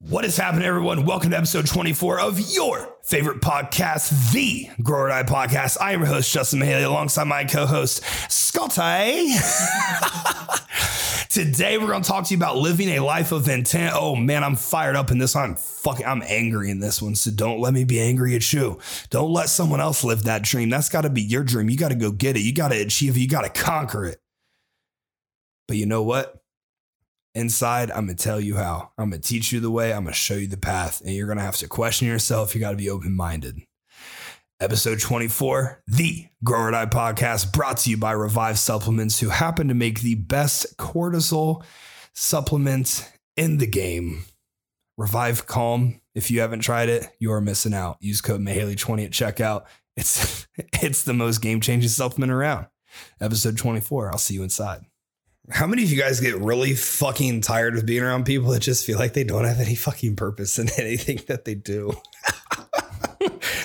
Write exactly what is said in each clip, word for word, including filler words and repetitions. What is happening, everyone? Welcome to episode twenty-four of your favorite podcast, The Grower and I Podcast. I am your host, Justin Mahaley, alongside my co-host, Scotty. Today, we're going to talk to you about living a life of intent. Oh, man, I'm fired up in this one. I'm fucking, I'm angry in this one, so don't let me be angry at you. Don't let someone else live that dream. That's got to be your dream. You got to go get it. You got to achieve it. You got to conquer it. But you know what? Inside, I'm going to tell you how. I'm going to teach you the way. I'm going to show you the path. And you're going to have to question yourself. You got to be open-minded. Episode twenty-four, The Grower and I Podcast, brought to you by Revive Supplements, who happen to make the best cortisol supplement in the game. Revive Calm. If you haven't tried it, you are missing out. Use code Mahaley twenty at checkout. It's, it's the most game-changing supplement around. Episode twenty-four. I'll see you inside. How many of you guys get really fucking tired of being around people that just feel like they don't have any fucking purpose in anything that they do?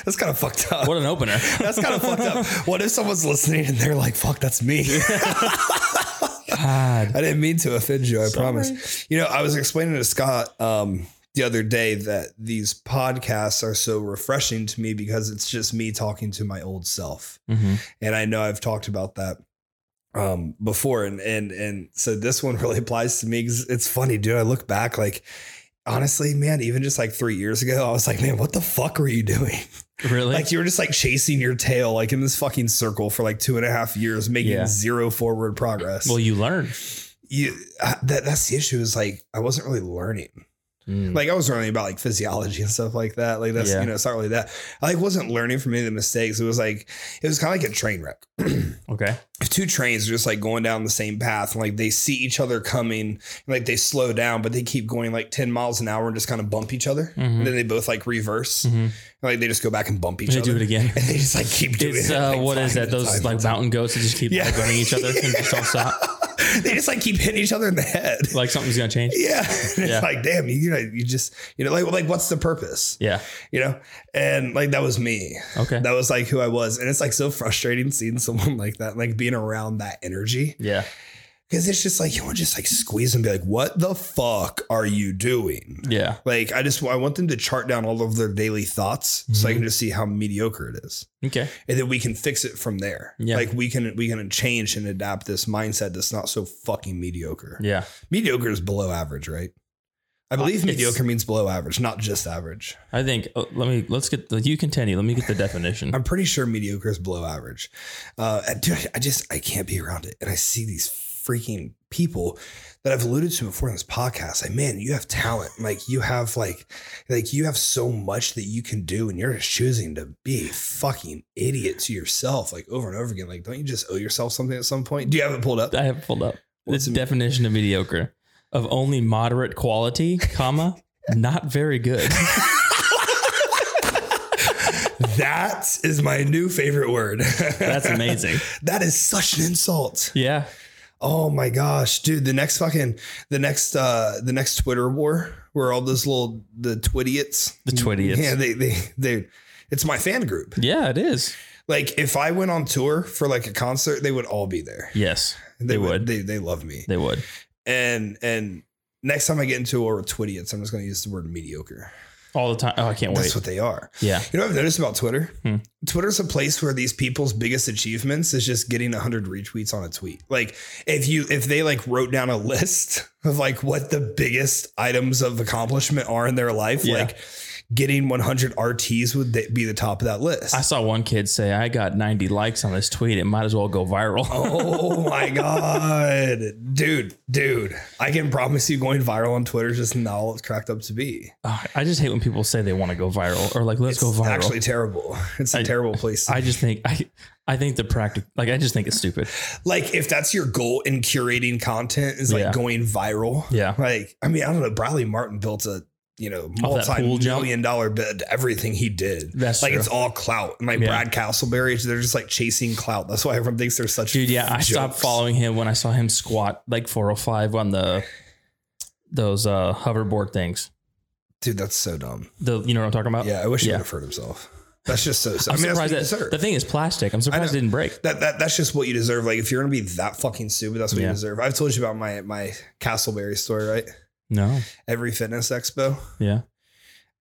That's kind of fucked up. What an opener. That's kind of fucked up. What if someone's listening and they're like, fuck, that's me. God. I didn't mean to offend you. I Sorry. promise. You know, I was explaining to Scott um, the other day that these podcasts are so refreshing to me because it's just me talking to my old self. Mm-hmm. And I know I've talked about that um before and and and so this one really applies to me because it's funny, dude. I look back, like, honestly, man, even just like three years ago, I was like, man, what the fuck were you doing? Really? Like, you were just like chasing your tail, like in this fucking circle for like two and a half years, making yeah. zero forward progress. Well, you learn. You I, that that's the issue, is like I wasn't really learning. Mm. Like I was learning about like physiology and stuff like that. Like that's yeah. you know, it's not really that. I like wasn't learning from any of the mistakes. It was like it was kind of like a train wreck. Okay. If two trains are just like going down the same path and like they see each other coming and like they slow down, but they keep going like ten miles an hour and just kind of bump each other. Mm-hmm. And then they both like reverse. Mm-hmm. Like they just go back and bump each they other. They do it again. And they just like keep doing it's, it. Uh, like, what is that? Those like mountain goats that just keep yeah. like, running each other and just don't stop. They just like keep hitting each other in the head. Like something's gonna change. Yeah. It's yeah. like, damn, you, you know, you just, you know, like, like what's the purpose? Yeah. You know, and like that was me. Okay. That was like who I was. And it's like so frustrating seeing someone like that, like being around that energy. Yeah. Because it's just like, you want to just like squeeze and be like, what the fuck are you doing? Yeah. Like, I just, I want them to chart down all of their daily thoughts mm-hmm. so I can just see how mediocre it is. Okay. And then we can fix it from there. Yeah. Like we can, we can change and adapt this mindset that's not so fucking mediocre. Yeah. Mediocre is below average, right? I believe uh, mediocre means below average, not just average. I think, oh, let me, let's get, the, you continue. Let me get the definition. I'm pretty sure mediocre is below average. Uh, dude, I just, I can't be around it. And I see these freaking people that I've alluded to before in this podcast. Like, man, you have talent. Like you have like, like you have so much that you can do, and you're just choosing to be a fucking idiot to yourself, like over and over again. Like, don't you just owe yourself something at some point? Do you have it pulled up? I have it pulled up. What's the definition of mediocre? Of only moderate quality, comma, not very good. That is my new favorite word. That's amazing. That is such an insult. Yeah. Oh my gosh, dude, the next fucking, the next, uh, the next Twitter war where all those little, the Twidiots, the Twidiots. Yeah. They, they, they, it's my fan group. Yeah, it is. Like if I went on tour for like a concert, they would all be there. Yes, they, they would. would. They, they love me. They would. And, and next time I get into a war with Twidiots, I'm just going to use the word mediocre. All the time. Oh, I can't wait. That's what they are. Yeah. You know what I've noticed about Twitter? Hmm. Twitter's a place where these people's biggest achievements is just getting one hundred retweets on a tweet. Like if you if they like wrote down a list of like what the biggest items of accomplishment are in their life, yeah. like getting one hundred R Ts would be the top of that list. I saw one kid say, I got ninety likes on this tweet. It might as well go viral. Oh my God. Dude, dude, I can promise you going viral on Twitter is just not all it's cracked up to be. Oh, I just hate when people say they want to go viral or like, let's it's go viral. It's actually terrible. It's a I, terrible place. To I be. just think, I, I think the practice, like, I just think it's stupid. Like if that's your goal in curating content is like yeah. going viral. Yeah. Like, I mean, I don't know. Bradley Martin built a you know, multi-million dollar bid, everything he did. That's like, true. It's all clout. And like yeah. Brad Castleberry, they're just like chasing clout. That's why everyone thinks they're such dude. Yeah. I jokes. Stopped following him when I saw him squat like four oh five on the, those uh, hoverboard things. Dude, that's so dumb. The, you know what I'm talking about? Yeah. I wish yeah. he would have hurt himself. That's just so sad. I'm I mean, surprised that the thing is plastic. I'm surprised it didn't break. That, that That's just what you deserve. Like if you're going to be that fucking stupid, that's what yeah. you deserve. I've told you about my, my Castleberry story, right? No. Every fitness expo. Yeah.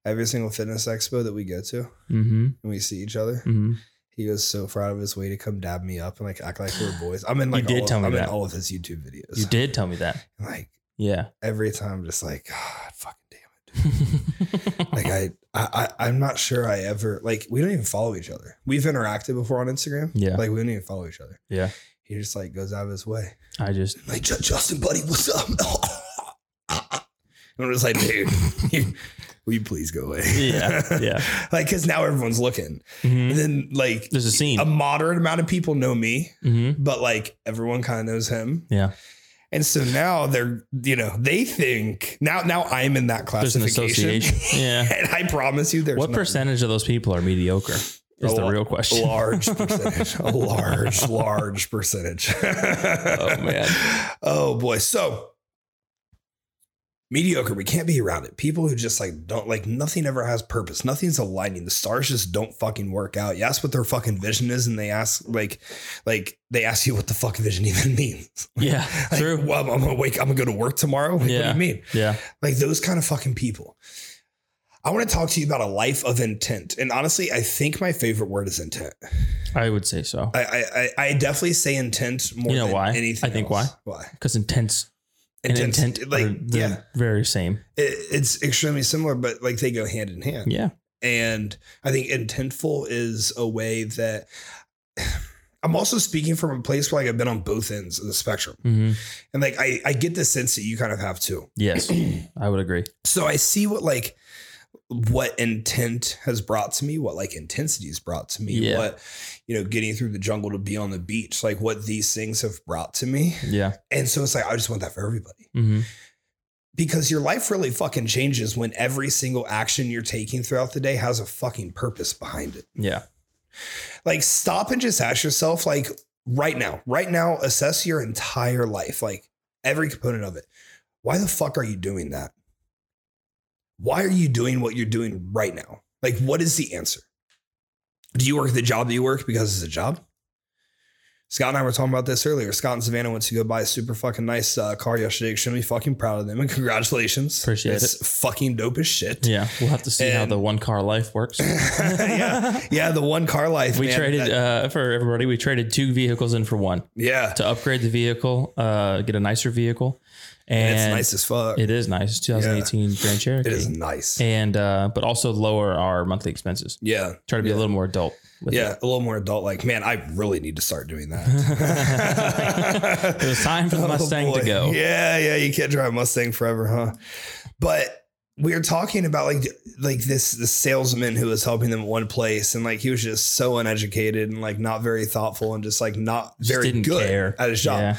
Every single fitness expo that we go to mm-hmm. and we see each other. Mm-hmm. He goes so far out of his way to come dab me up and like act like we're boys. I'm in like all of, I'm in all of his YouTube videos. You did tell me that. Like, yeah. Every time I'm just like, God, fucking damn it. Dude. Like I, I, I, I'm not sure I ever, like, we don't even follow each other. We've interacted before on Instagram. Yeah. Like we don't even follow each other. Yeah. He just like goes out of his way. I just like, Justin, buddy, what's up? And I'm just like, dude, you, will you please go away? Yeah, yeah. Like, because now everyone's looking. Mm-hmm. And then, like, there's a scene. A moderate amount of people know me, mm-hmm. but, like, everyone kind of knows him. Yeah. And so now they're, you know, they think, now now I'm in that classification. There's an association. Yeah. And I promise you there's What nothing. percentage of those people are mediocre? Is the real question. Large percentage. A large, large percentage. Oh, man. Oh, boy. So... mediocre. We can't be around it. People who just like don't like nothing ever has purpose. Nothing's aligning. The stars just don't fucking work out. You ask what their fucking vision is and they ask like, like they ask you what the fuck vision even means. Yeah. Like, true. Well, I'm, I'm going to wake, I'm going to go to work tomorrow. Like, yeah. What do you mean? Yeah. Like those kind of fucking people. I want to talk to you about a life of intent. And honestly, I think my favorite word is intent. I would say so. I, I, I definitely say intent more you know than why? anything I think else. Why? Why? Because intent's. Intent, intent like yeah very same it, it's extremely similar, but like they go hand in hand. Yeah. And I think intentful is a way that I'm also speaking from a place where like I've been on both ends of the spectrum, mm-hmm. and like I, I get the sense that you kind of have too. Yes. I would agree. So I see what like what intent has brought to me, what like intensity has brought to me, yeah. what, you know, getting through the jungle to be on the beach, like what these things have brought to me. Yeah. And so it's like, I just want that for everybody, mm-hmm. because your life really fucking changes when every single action you're taking throughout the day has a fucking purpose behind it. Yeah. Like stop and just ask yourself, like right now, right now, assess your entire life, like every component of it. Why the fuck are you doing that? Why are you doing what you're doing right now? Like, what is the answer? Do you work the job that you work because it's a job? Scott and I were talking about this earlier. Scott and Savannah went to go buy a super fucking nice uh, car yesterday. Extremely fucking proud of them. And congratulations. Appreciate it's it. It's fucking dope as shit. Yeah. We'll have to see and how the one car life works. Yeah. Yeah. The one car life. We man, traded that, uh, for everybody. We traded two vehicles in for one. Yeah. To upgrade the vehicle, uh, get a nicer vehicle. And, and it's nice as fuck. It is nice. It's twenty eighteen yeah. Grand Cherokee. It is nice. And, uh, but also lower our monthly expenses. Yeah. Try to be yeah. a little more adult. With yeah. It. A little more adult. Like, man, I really need to start doing that. It was time for the Mustang oh, to go. Yeah. Yeah. You can't drive a Mustang forever, huh? But we are talking about like, like this, the salesman who was helping them at one place. And like, he was just so uneducated and like not very thoughtful and just like not just very good care. at his job. Yeah.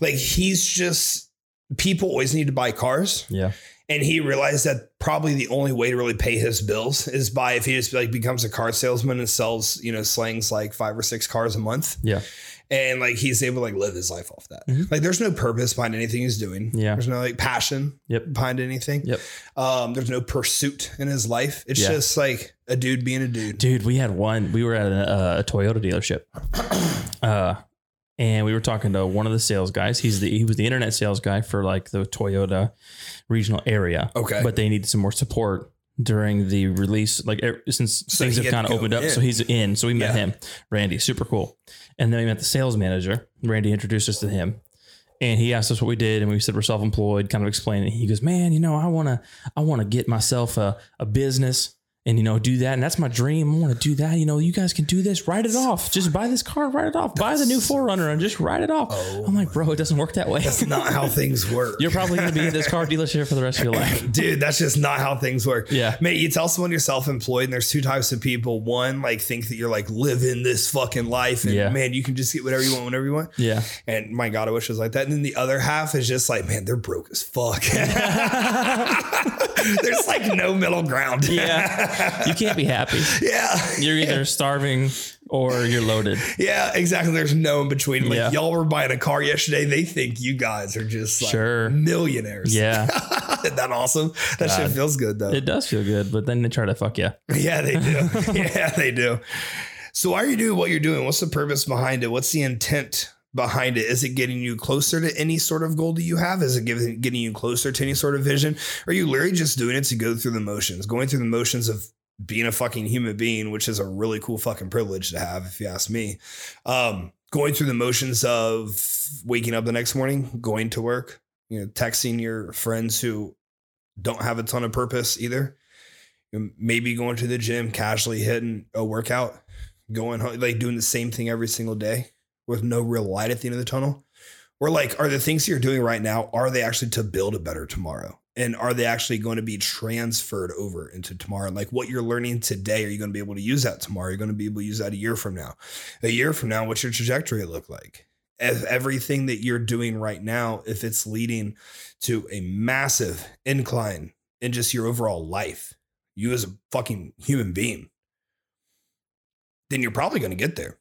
Like he's just, people always need to buy cars. Yeah. And he realized that probably the only way to really pay his bills is by if he just like becomes a car salesman and sells, you know, slings like five or six cars a month. Yeah. And like he's able to like live his life off that. Mm-hmm. Like there's no purpose behind anything he's doing. Yeah. There's no like passion yep. behind anything. Yep. Um, there's no pursuit in his life. It's yeah. just like a dude being a dude. Dude, we had one. We were at a, a Toyota dealership. uh And we were talking to one of the sales guys. He's the he was the internet sales guy for like the Toyota regional area. Okay, but they needed some more support during the release, like since so things have kind of opened up. In. So he's in. So we met yeah. him, Randy, super cool. And then we met the sales manager. Randy introduced us to him, and he asked us what we did, and we said we're self-employed. Kind of explained it. He goes, "Man, you know, I wanna I wanna get myself a a business." And, you know, do that. And that's my dream. I want to do that. You know, you guys can do this. Write it off. Just buy this car. Write it off. That's buy the new four runner and just write it off. Oh, I'm like, bro, it doesn't work that way. That's not how things work. You're probably going to be at this car dealership for the rest of your life. Dude, that's just not how things work. Yeah. Mate, you tell someone you're self-employed and there's two types of people. One, like think that you're like living this fucking life. And yeah. man, you can just get whatever you want, whenever you want. Yeah. And my God, I wish it was like that. And then the other half is just like, man, they're broke as fuck. There's like no middle ground. Yeah. You can't be happy. Yeah. You're either yeah. starving or you're loaded. Yeah, exactly. There's no in between. Like yeah. y'all were buying a car yesterday. They think you guys are just like sure. millionaires. Yeah. Isn't that awesome? That God. Shit feels good though. It does feel good, but then they try to fuck you. Yeah, they do. Yeah, they do. So why are you doing what you're doing? What's the purpose behind it? What's the intent behind it? Is it getting you closer to any sort of goal that you have? Is it giving, getting you closer to any sort of vision? Or are you literally just doing it to go through the motions, going through the motions of being a fucking human being, which is a really cool fucking privilege to have, if you ask me, um, going through the motions of waking up the next morning, going to work, you know, texting your friends who don't have a ton of purpose either, maybe going to the gym, casually hitting a workout, going home, like doing the same thing every single day with no real light at the end of the tunnel? Or like, are the things you're doing right now, are they actually to build a better tomorrow? And are they actually going to be transferred over into tomorrow? Like what you're learning today, are you going to be able to use that tomorrow? You're going to be able to use that a year from now, a year from now, what's your trajectory look like? If everything that you're doing right now, if it's leading to a massive incline in just your overall life, you as a fucking human being, then you're probably going to get there.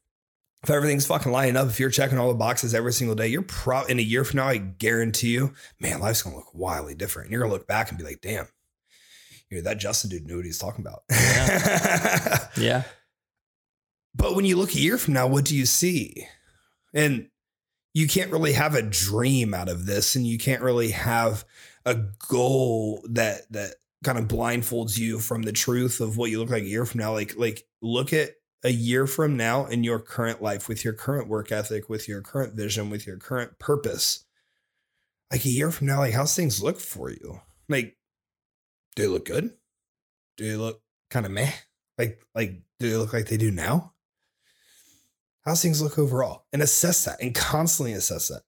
If everything's fucking lining up, if you're checking all the boxes every single day, you're probably in a year from now, I guarantee you, man, life's going to look wildly different. And you're going to look back and be like, damn, you know, that Justin dude knew what he's talking about. Yeah. Yeah. But when you look a year from now, what do you see? And you can't really have a dream out of this. And you can't really have a goal that, that kind of blindfolds you from the truth of what you look like a year from now. Like, like look at a year from now in your current life, with your current work ethic, with your current vision, with your current purpose, like a year from now, like how's things look for you? Like, do they look good? Do they look kind of meh? Like, like, do they look like they do now? How's things look overall? And assess that and constantly assess that.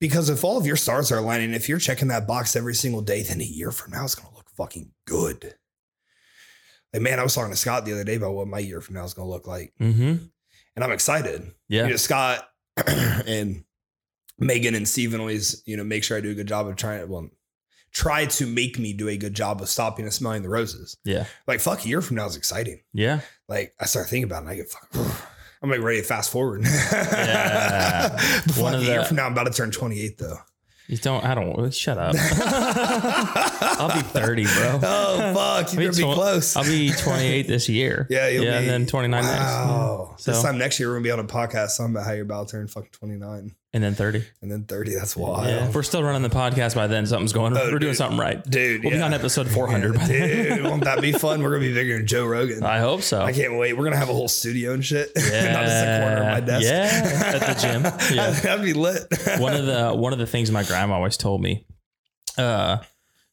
Because if all of your stars are aligning, if you're checking that box every single day, then a year from now, it's going to look fucking good. Like, man, I was talking to Scott the other day about what my year from now is going to look like. Mm-hmm. And I'm excited. Yeah. You know, Scott and Megan and Steven always, you know, make sure I do a good job of trying to, well, try to make me do a good job of stopping and smelling the roses. Yeah. Like, fuck, a year from now is exciting. Yeah. Like, I start thinking about it and I get fucking, I'm like ready to fast forward. Yeah. One of a year the- from now, I'm about to turn twenty-eight though. You don't, I don't, shut up. I'll be thirty, bro. Oh, fuck. You're going to be close. I'll be twenty-eight this year. Yeah. You'll yeah. Be, and then twenty-nine. Wow. Next. So. This time next year, we're going to be on a podcast talking about how you're about to turn fucking twenty-nine. And then thirty. And then thirty. That's wild. Yeah. If we're still running the podcast by then, something's going, oh, we're dude. doing something right. Dude. We'll yeah. be on episode four hundred. Yeah, by then. Dude, won't that be fun? We're going to be bigger than Joe Rogan. I hope so. I can't wait. We're going to have a whole studio and shit. Yeah. Not just a corner of my desk. Yeah. At the gym. Yeah. That'd be lit. One of the, one of the things my grandma always told me, uh,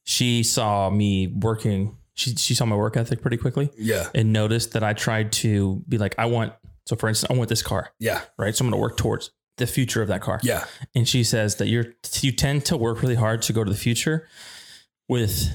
she saw me working. She, she saw my work ethic pretty quickly. Yeah. And noticed that I tried to be like, I want, so for instance, I want this car. Yeah. Right. So I'm going to work towards the future of that car. Yeah. And she says that you're, you tend to work really hard to go to the future with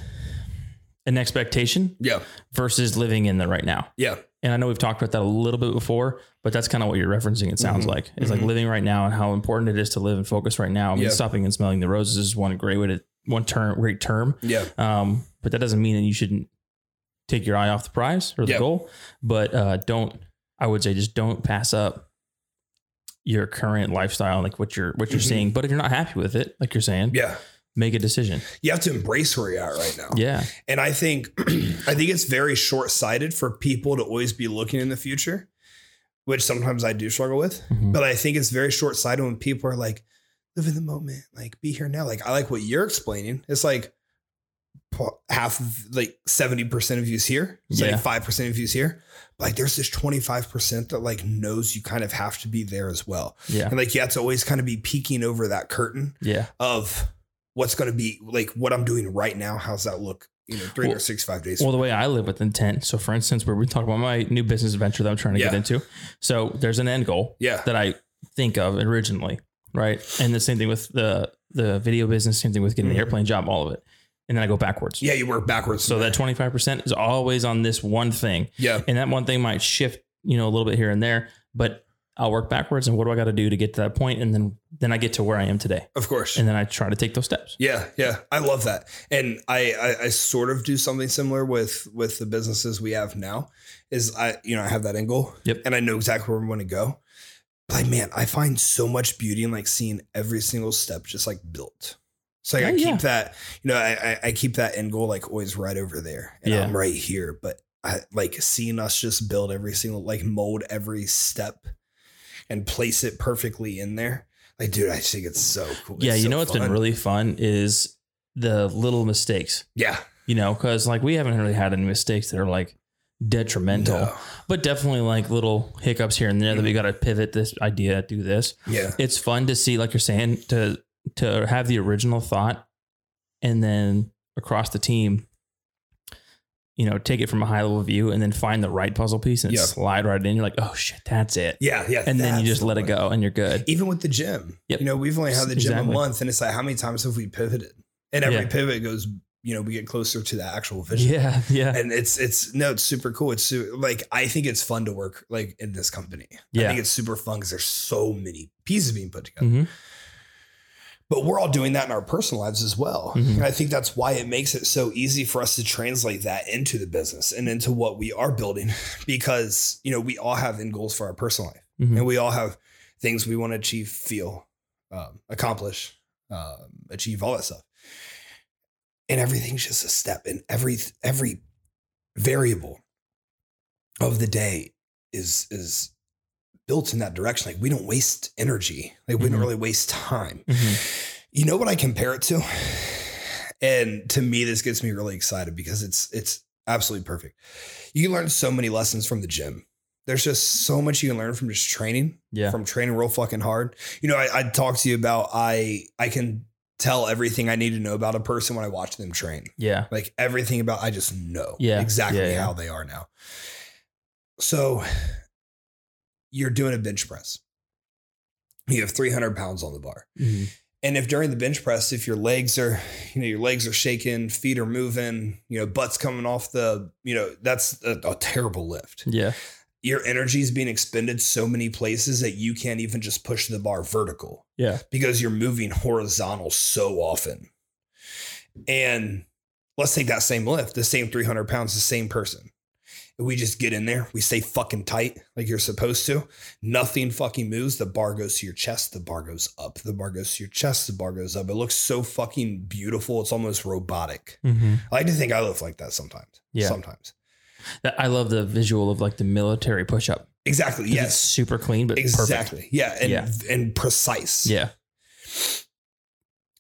an expectation. Yeah. Versus living in the right now. Yeah. And I know we've talked about that a little bit before, but that's kind of what you're referencing. It sounds mm-hmm. like it's mm-hmm. like living right now and how important it is to live and focus right now. I mean, yeah. stopping and smelling the roses is one great way to one term, great term. Yeah. Um, but that doesn't mean that you shouldn't take your eye off the prize or the yeah. goal, but, uh, don't, I would say just don't pass up your current lifestyle, like what you're, what you're mm-hmm. seeing. But if you're not happy with it, like you're saying, yeah, make a decision. You have to embrace where you're at right now. Yeah. And I think, I think it's very short-sighted for people to always be looking in the future, which sometimes I do struggle with, mm-hmm. but I think it's very short-sighted when people are like, live in the moment, like be here now. Like, I like what you're explaining. It's like half of like seventy percent of you's here. It's yeah. like five percent of you's here. Like there's this twenty-five percent that like knows you kind of have to be there as well. Yeah. And like, you have to always kind of be peeking over that curtain yeah. of what's going to be like what I'm doing right now. How's that look? You know, three hundred sixty-five well, days. Well, the way I live with intent. So for instance, where we talk about my new business venture that I'm trying to yeah. get into. So there's an end goal yeah. that I think of originally. Right. And the same thing with the, the video business, same thing with getting mm-hmm. the airplane job, all of it. And then I go backwards. Yeah, you work backwards. So that twenty-five percent is always on this one thing. Yeah. And that one thing might shift, you know, a little bit here and there, but I'll work backwards and what do I got to do to get to that point? And then, then I get to where I am today. Of course. And then I try to take those steps. Yeah. Yeah. I love that. And I, I, I sort of do something similar with, with the businesses we have now is I, you know, I have that end goal yep. and I know exactly where I'm going to go. But like, man, I find so much beauty in like seeing every single step, just like built. So like, oh, I keep yeah. that, you know, I, I keep that end goal, like always right over there and yeah. I'm right here, but I like seeing us just build every single, like mold every step and place it perfectly in there. Like, dude, I think it's so cool. It's yeah. You so know, what's fun. Been really fun is the little mistakes. Yeah. You know, cause like we haven't really had any mistakes that are like detrimental, no. but definitely like little hiccups here and there mm-hmm. that we got to pivot this idea, do this. Yeah. It's fun to see, like you're saying, to, to have the original thought and then across the team, you know, take it from a high level view and then find the right puzzle piece and yep. slide right in. You're like, oh shit, that's it. Yeah. Yeah. And then you just the let one. It go and you're good. Even with the gym, yep. you know, we've only had the gym exactly. a month and it's like, how many times have we pivoted? And every yeah. pivot goes, you know, we get closer to the actual vision. Yeah. Yeah. And it's, it's no, it's super cool. It's super, like, I think it's fun to work like in this company. Yeah. I think it's super fun because there's so many pieces being put together. Mm-hmm. But we're all doing that in our personal lives as well. Mm-hmm. And I think that's why it makes it so easy for us to translate that into the business and into what we are building, because, you know, we all have end goals for our personal life mm-hmm. and we all have things we want to achieve, feel, um, accomplish, um, achieve all that stuff. And everything's just a step, and every, every variable of the day is, is, built in that direction. Like we don't waste energy. Like we mm-hmm. don't really waste time. Mm-hmm. You know what I compare it to? And to me, this gets me really excited because it's, it's absolutely perfect. You can learn so many lessons from the gym. There's just so much you can learn from just training, yeah. from training real fucking hard. You know, I, I talked to you about, I, I can tell everything I need to know about a person when I watch them train. Yeah. Like everything about, I just know yeah. exactly yeah, yeah. how they are now. So you're doing a bench press. You have three hundred pounds on the bar. Mm-hmm. And if during the bench press, if your legs are, you know, your legs are shaking, feet are moving, you know, butt's coming off the, you know, that's a, a terrible lift. Yeah. Your energy is being expended so many places that you can't even just push the bar vertical. Yeah. Because you're moving horizontal so often. And let's take that same lift, the same three hundred pounds, the same person. We just get in there. We stay fucking tight like you're supposed to. Nothing fucking moves. The bar goes to your chest. The bar goes up. The bar goes to your chest. The bar goes up. It looks so fucking beautiful. It's almost robotic. Mm-hmm. I like to think I look like that sometimes. Yeah. Sometimes. I love the visual of like the military push up. Exactly. Yes. It's super clean, but exactly. Perfect. Yeah. And, yeah. and precise. Yeah.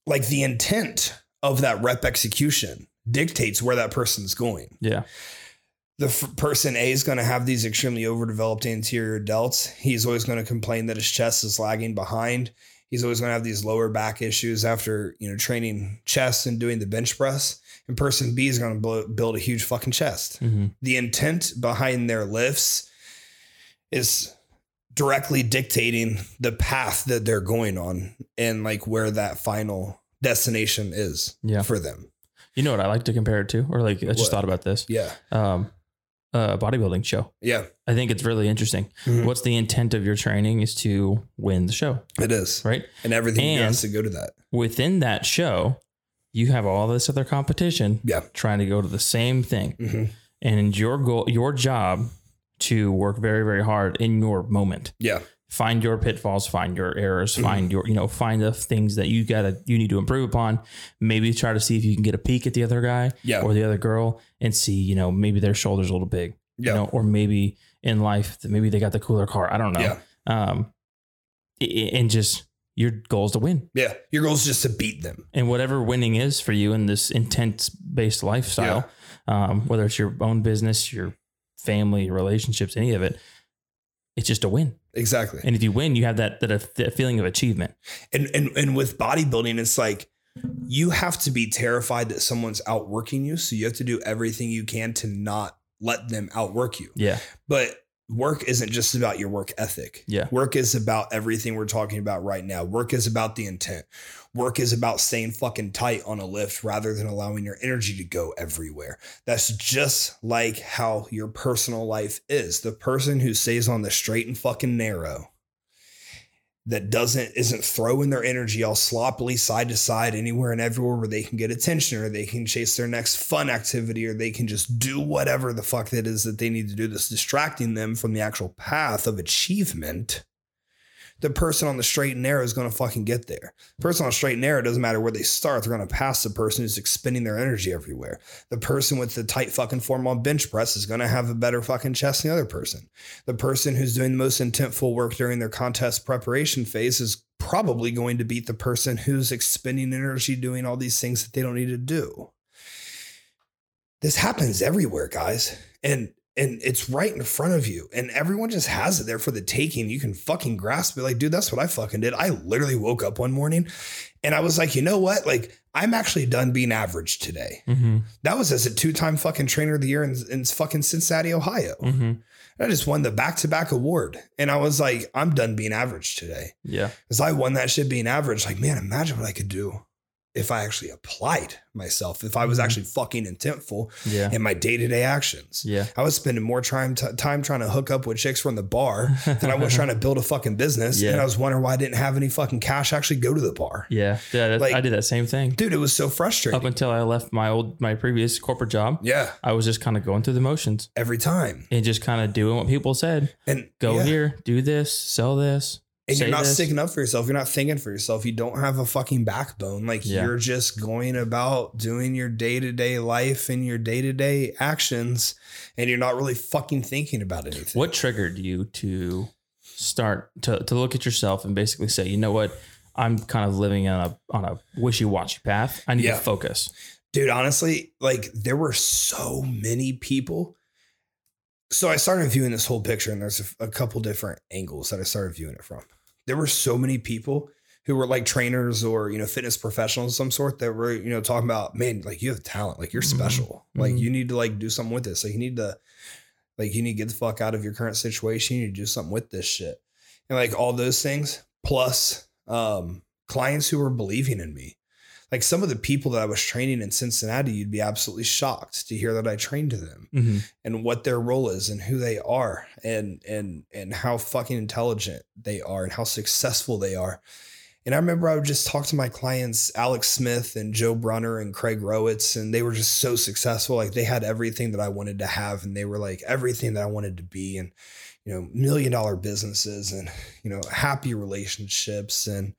Like the intent of that rep execution dictates where that person's going. Yeah. The f- person A is going to have these extremely overdeveloped anterior delts. He's always going to complain that his chest is lagging behind. He's always going to have these lower back issues after, you know, training chest and doing the bench press. And person B is going to blow, build a huge fucking chest. Mm-hmm. The intent behind their lifts is directly dictating the path that they're going on and like where that final destination is yeah. for them. You know what I like to compare it to, or like I just what? thought about this. Yeah. Um, Uh, bodybuilding show. Yeah. I think it's really interesting. Mm-hmm. What's the intent of your training is to win the show. It is. Right. And everything has to go to that. Within that show, you have all this other competition yeah. trying to go to the same thing. Mm-hmm. And your goal, your job to work very, very hard in your moment. Yeah. Find your pitfalls, find your errors, mm-hmm. find your, you know, find the things that you gotta, you need to improve upon. Maybe try to see if you can get a peek at the other guy yeah. or the other girl and see, you know, maybe their shoulders a little big, yeah. you know, or maybe in life, maybe they got the cooler car. I don't know. Yeah. Um, and just your goal is to win. Yeah. Your goal is just to beat them. And whatever winning is for you in this intense based lifestyle, yeah. um, whether it's your own business, your family, your relationships, any of it, it's just a win. Exactly. And if you win, you have that, that, that feeling of achievement. And, and, and with bodybuilding, it's like, you have to be terrified that someone's outworking you. So you have to do everything you can to not let them outwork you. Yeah. But work isn't just about your work ethic. Yeah. Work is about everything we're talking about right now. Work is about the intent. Work is about staying fucking tight on a lift rather than allowing your energy to go everywhere. That's just like how your personal life is. The person who stays on the straight and fucking narrow that doesn't isn't throwing their energy all sloppily side to side anywhere and everywhere where they can get attention, or they can chase their next fun activity, or they can just do whatever the fuck that is that they need to do that's distracting them from the actual path of achievement. The person on the straight and narrow is going to fucking get there. The person on the straight and narrow, doesn't matter where they start, they're going to pass the person who's expending their energy everywhere. The person with the tight fucking form on bench press is going to have a better fucking chest than the other person. The person who's doing the most intentful work during their contest preparation phase is probably going to beat the person who's expending energy doing all these things that they don't need to do. This happens everywhere, guys. And And it's right in front of you, and everyone just has it there for the taking. You can fucking grasp it. Like, dude, that's what I fucking did. I literally woke up one morning and I was like, you know what? Like, I'm actually done being average today. Mm-hmm. That was as a two-time fucking trainer of the year in, in fucking Cincinnati, Ohio. Mm-hmm. I just won the back-to-back award. And I was like, I'm done being average today. Yeah. Cause I won that shit being average. Like, man, imagine what I could do if I actually applied myself, if I was actually fucking intentful yeah. in my day-to-day actions. Yeah. I was spending more time, t- time trying to hook up with chicks from the bar than I was trying to build a fucking business. Yeah. And I was wondering why I didn't have any fucking cash actually go to the bar. Yeah. Yeah. Like, I did that same thing. Dude, it was so frustrating. Up until I left my old, my previous corporate job. Yeah. I was just kind of going through the motions every time and just kind of doing what people said and go yeah. here, do this, sell this. And Say you're not this. sticking up for yourself. You're not thinking for yourself. You don't have a fucking backbone. Like yeah. you're just going about doing your day-to-day life and your day-to-day actions, and you're not really fucking thinking about anything. What triggered you to start to, to look at yourself and basically say, you know what? I'm kind of living on a, on a wishy-washy path. I need yeah. to focus. Dude, honestly, like there were so many people. So I started viewing this whole picture, and there's a, a couple different angles that I started viewing it from. There were so many people who were like trainers or, you know, fitness professionals of some sort that were, you know, talking about, man, like you have talent, like you're special, mm-hmm. like you need to like do something with this. Like you need to, like, you need to get the fuck out of your current situation. You need to do something with this shit. And like all those things, plus um, clients who were believing in me. Like some of the people that I was training in Cincinnati, you'd be absolutely shocked to hear that I trained them mm-hmm. and what their role is and who they are and, and, and how fucking intelligent they are and how successful they are. And I remember I would just talk to my clients, Alex Smith and Joe Brunner and Craig Rowitz, and they were just so successful. Like they had everything that I wanted to have, and they were like everything that I wanted to be, and, you know, million dollar businesses and, you know, happy relationships, and,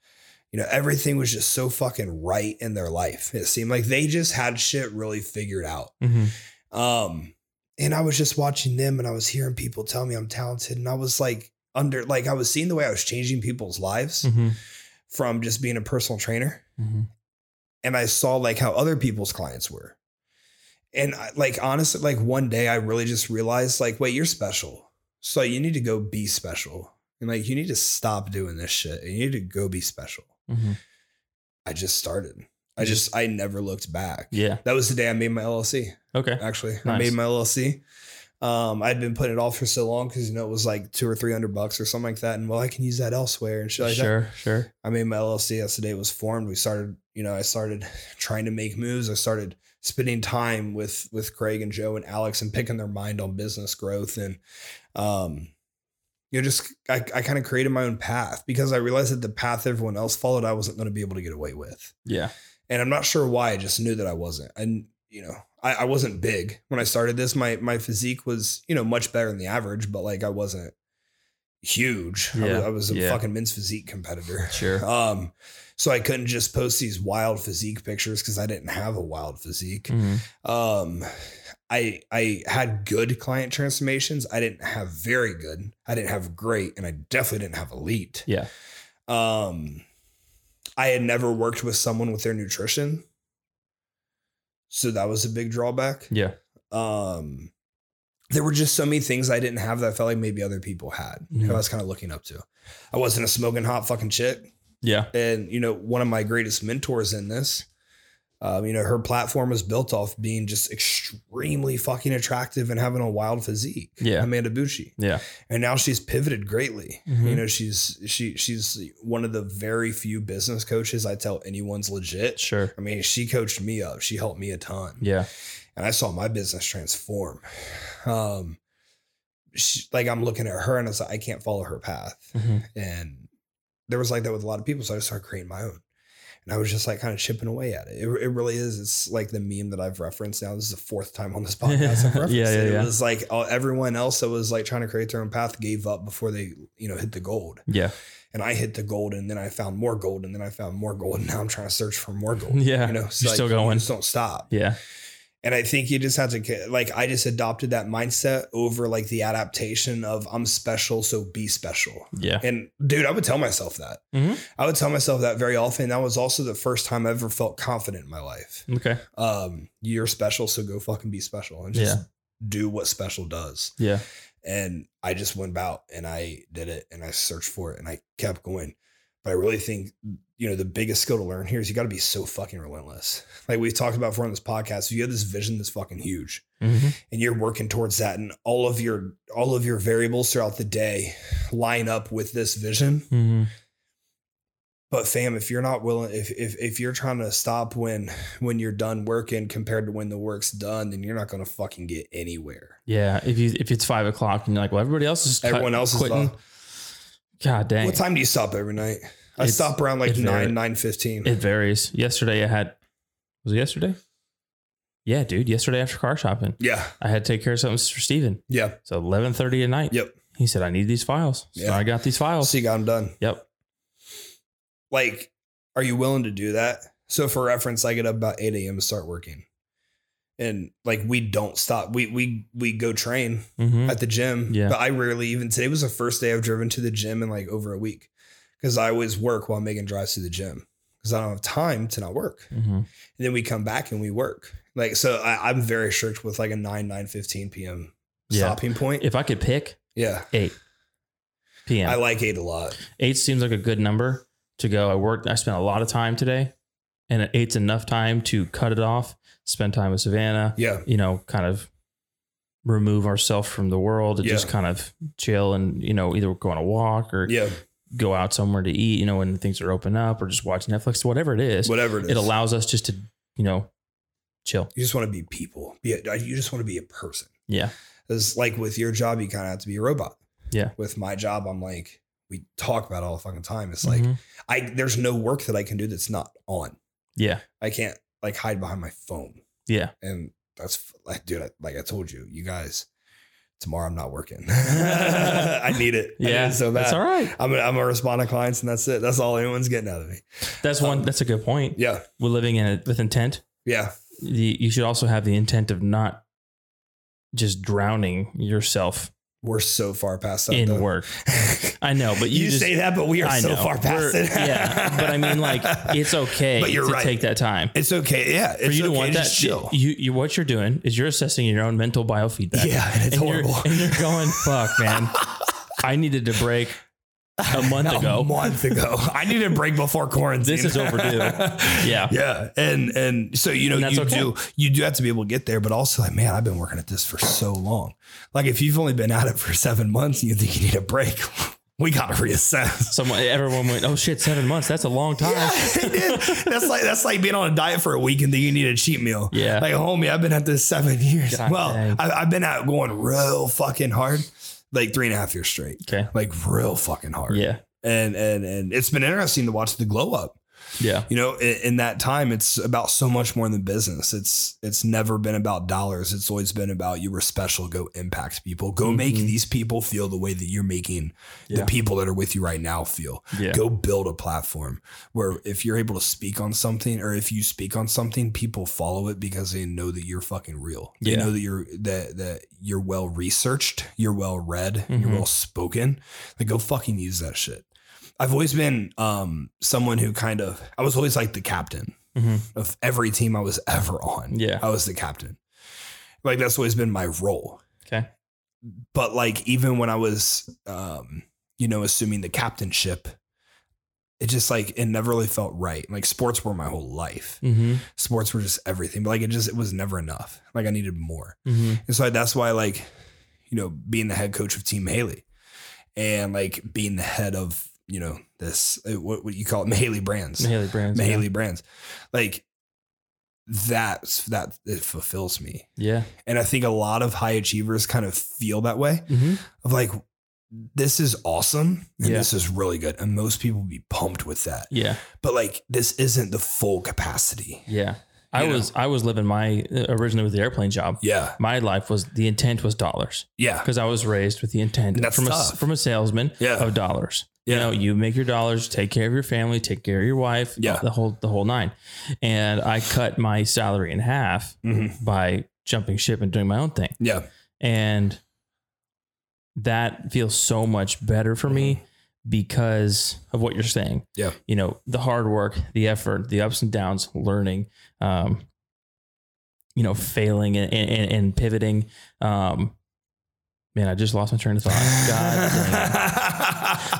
you know, everything was just so fucking right in their life. It seemed like they just had shit really figured out. Mm-hmm. Um, and I was just watching them, and I was hearing people tell me I'm talented. And I was like under, like I was seeing the way I was changing people's lives mm-hmm. from just being a personal trainer. Mm-hmm. And I saw like how other people's clients were. And I, like, honestly, like one day I really just realized like, wait, you're special. So you need to go be special. And like, you need to stop doing this shit, and you need to go be special. Mm-hmm. I just started. I just, I never looked back. Yeah. That was the day I made my L L C. Okay. Actually, nice. I made my L L C. Um, I'd been putting it off for so long because, you know, it was like two or three hundred bucks or something like that. And well, I can use that elsewhere and shit like sure, that. Sure, sure. I made my L L C. That's the day it was formed. We started, you know, I started trying to make moves. I started spending time with, with Craig and Joe and Alex and picking their mind on business growth. And, um, you know, just I, I kind of created my own path because I realized that the path everyone else followed, I wasn't going to be able to get away with. Yeah. And I'm not sure why. I just knew that I wasn't. And, you know, I, I wasn't big when I started this. My, my physique was, you know, much better than the average, but like I wasn't huge. Yeah. I was, I was a yeah. fucking men's physique competitor. Sure. Um, so I couldn't just post these wild physique pictures because I didn't have a wild physique. Mm-hmm. Um, I I had good client transformations. I didn't have very good. I didn't have great, and I definitely didn't have elite. Yeah. Um, I had never worked with someone with their nutrition, so that was a big drawback. Yeah. Um, there were just so many things I didn't have that I felt like maybe other people had. Mm-hmm. Who I was kind of looking up to. I wasn't a smoking hot fucking chick. Yeah. And you know, one of my greatest mentors in this. Um, you know, her platform was built off being just extremely fucking attractive and having a wild physique. Yeah. Amanda Bucci. Yeah. And now she's pivoted greatly. Mm-hmm. You know, she's she she's one of the very few business coaches I tell anyone's legit. Sure. I mean, she coached me up. She helped me a ton. Yeah. And I saw my business transform. Um, she, like I'm looking at her and I was like, I can't follow her path. Mm-hmm. And there was like that with a lot of people. So I just started creating my own. And I was just like kind of chipping away at it. It, it really is. It's like the meme that I've referenced now. This is the fourth time on this podcast I've referenced yeah, yeah, it. Yeah. It was like all, everyone else that was like trying to create their own path gave up before they, you know, hit the gold. Yeah. And I hit the gold, and then I found more gold, and then I found more gold. And now I'm trying to search for more gold. Yeah. You know, so you're like, still going. You just don't stop. Yeah. And I think you just have to, like, I just adopted that mindset over like the adaptation of I'm special, so be special. Yeah. And dude, I would tell myself that. Mm-hmm. I would tell myself that very often. That was also the first time I ever felt confident in my life. Okay. Um, you're special, so go fucking be special and just yeah. do what special does. Yeah. And I just went about and I did it and I searched for it and I kept going. But I really think, you know, the biggest skill to learn here is you got to be so fucking relentless. Like we've talked about before on this podcast, you have this vision that's fucking huge mm-hmm. and you're working towards that. And all of your, all of your variables throughout the day line up with this vision. Mm-hmm. But fam, if you're not willing, if, if, if you're trying to stop when, when you're done working compared to when the work's done, then you're not going to fucking get anywhere. Yeah. If you, if it's five o'clock and you're like, well, everybody else is, everyone cut, else quitting. Is done. God dang. What time do you stop every night? I it's, stop around like nine, nine fifteen. It varies. Yesterday I had, was it yesterday? Yeah, dude. Yesterday after car shopping. Yeah. I had to take care of something for Steven. Yeah. So eleven thirty at night. Yep. He said, I need these files. So yeah. I got these files. So you got them done. Yep. Like, are you willing to do that? So for reference, I get up about eight a.m. to start working. And like, we don't stop. We, we, we go train mm-hmm. at the gym, yeah. but I rarely even today was the first day I've driven to the gym in like over a week. Cause I always work while Megan drives to the gym because I don't have time to not work. Mm-hmm. And then we come back and we work. Like, so I, I'm very strict with like a nine, nine fifteen P M yeah. stopping point. If I could pick yeah, eight p.m. I like eight a lot. Eight seems like a good number to go. I worked, I spent a lot of time today and eight's enough time to cut it off, spend time with Savannah. Yeah. You know, kind of remove ourselves from the world and yeah. just kind of chill and, you know, either go on a walk or yeah. go out somewhere to eat, you know, when things are open up or just watch Netflix, whatever it is, whatever it is, it allows us just to, you know, chill. You just want to be people. Be a, you just want to be a person. Yeah. It's like with your job, you kind of have to be a robot. Yeah. With my job, I'm like, we talk about it all the fucking time. It's like, mm-hmm. I, there's no work that I can do that's not on. Yeah. I can't like hide behind my phone. Yeah. And that's like, dude, I, like I told you, you guys, tomorrow I'm not working. I need it. Yeah. I need it so bad. That's all right. I'm going I'm to respond to clients and that's it. That's all anyone's getting out of me. That's one. Um, that's a good point. Yeah. We're living in it with intent. Yeah. The, you should also have the intent of not just drowning yourself. We're so far past that. In though. Work. I know, but you, you just, say that, but we are I so know. Far past we're, it. Yeah. But I mean, like, it's okay but you're to right. take that time. It's okay. Yeah. It's For you okay to want to that. Chill. You, you, what you're doing is you're assessing your own mental biofeedback. Yeah. And it's and horrible. You're, and you're going, fuck, man. I needed to break. A month Not ago, a month ago, I need a break before quarantine. This is overdue. Yeah. Yeah. And, and so, you know, you okay. do, you do have to be able to get there, but also like, man, I've been working at this for so long. Like if you've only been at it for seven months and you think you need a break, we got to reassess. Someone, everyone went, oh shit, seven months. That's a long time. Yeah, it is. That's like, that's like being on a diet for a week and then you need a cheat meal. Yeah. Like homie, I've been at this seven years. God well, I, I've been out going real fucking hard. Like three and a half years straight. Okay. Like real fucking hard. Yeah. And, and, and it's been interesting to watch the glow up. Yeah. You know, in, in that time, it's about so much more than business. It's, it's never been about dollars. It's always been about you were special. Go impact people. Go mm-hmm. make these people feel the way that you're making yeah. the people that are with you right now feel. Yeah. Go build a platform where if you're able to speak on something or if you speak on something, people follow it because they know that you're fucking real. They yeah. know that you're, that, that you're well researched, you're well read, mm-hmm. you're well spoken. Like go fucking use that shit. I've always been um, someone who kind of, I was always like the captain mm-hmm. of every team I was ever on. Yeah. I was the captain. Like that's always been my role. Okay. But like, even when I was, um, you know, assuming the captainship, it just like, it never really felt right. Like sports were my whole life. Mm-hmm. Sports were just everything. But like, it just, it was never enough. Like I needed more. Mm-hmm. And so that's why like, you know, being the head coach of Team Haley and like being the head of, you know, this, what, what you call it, Mahaley Brands, Mahaley Brands, Mahaley yeah. Brands. Like that's, that it fulfills me. Yeah. And I think a lot of high achievers kind of feel that way mm-hmm. of like, this is awesome and yeah. this is really good. And most people would be pumped with that. Yeah. But like, this isn't the full capacity. Yeah. I you was, know? I was living my originally with the airplane job. Yeah. My life was, the intent was dollars. Yeah. Cause I was raised with the intent from a, from a salesman yeah. of dollars. Yeah. You know, you make your dollars, take care of your family, take care of your wife, yeah. the whole, the whole nine. And I cut my salary in half mm-hmm. by jumping ship and doing my own thing. Yeah. And that feels so much better for me because of what you're saying. Yeah. You know, the hard work, the effort, the ups and downs, learning, um, you know, failing and, and, and pivoting. Um, man, I just lost my train of thought.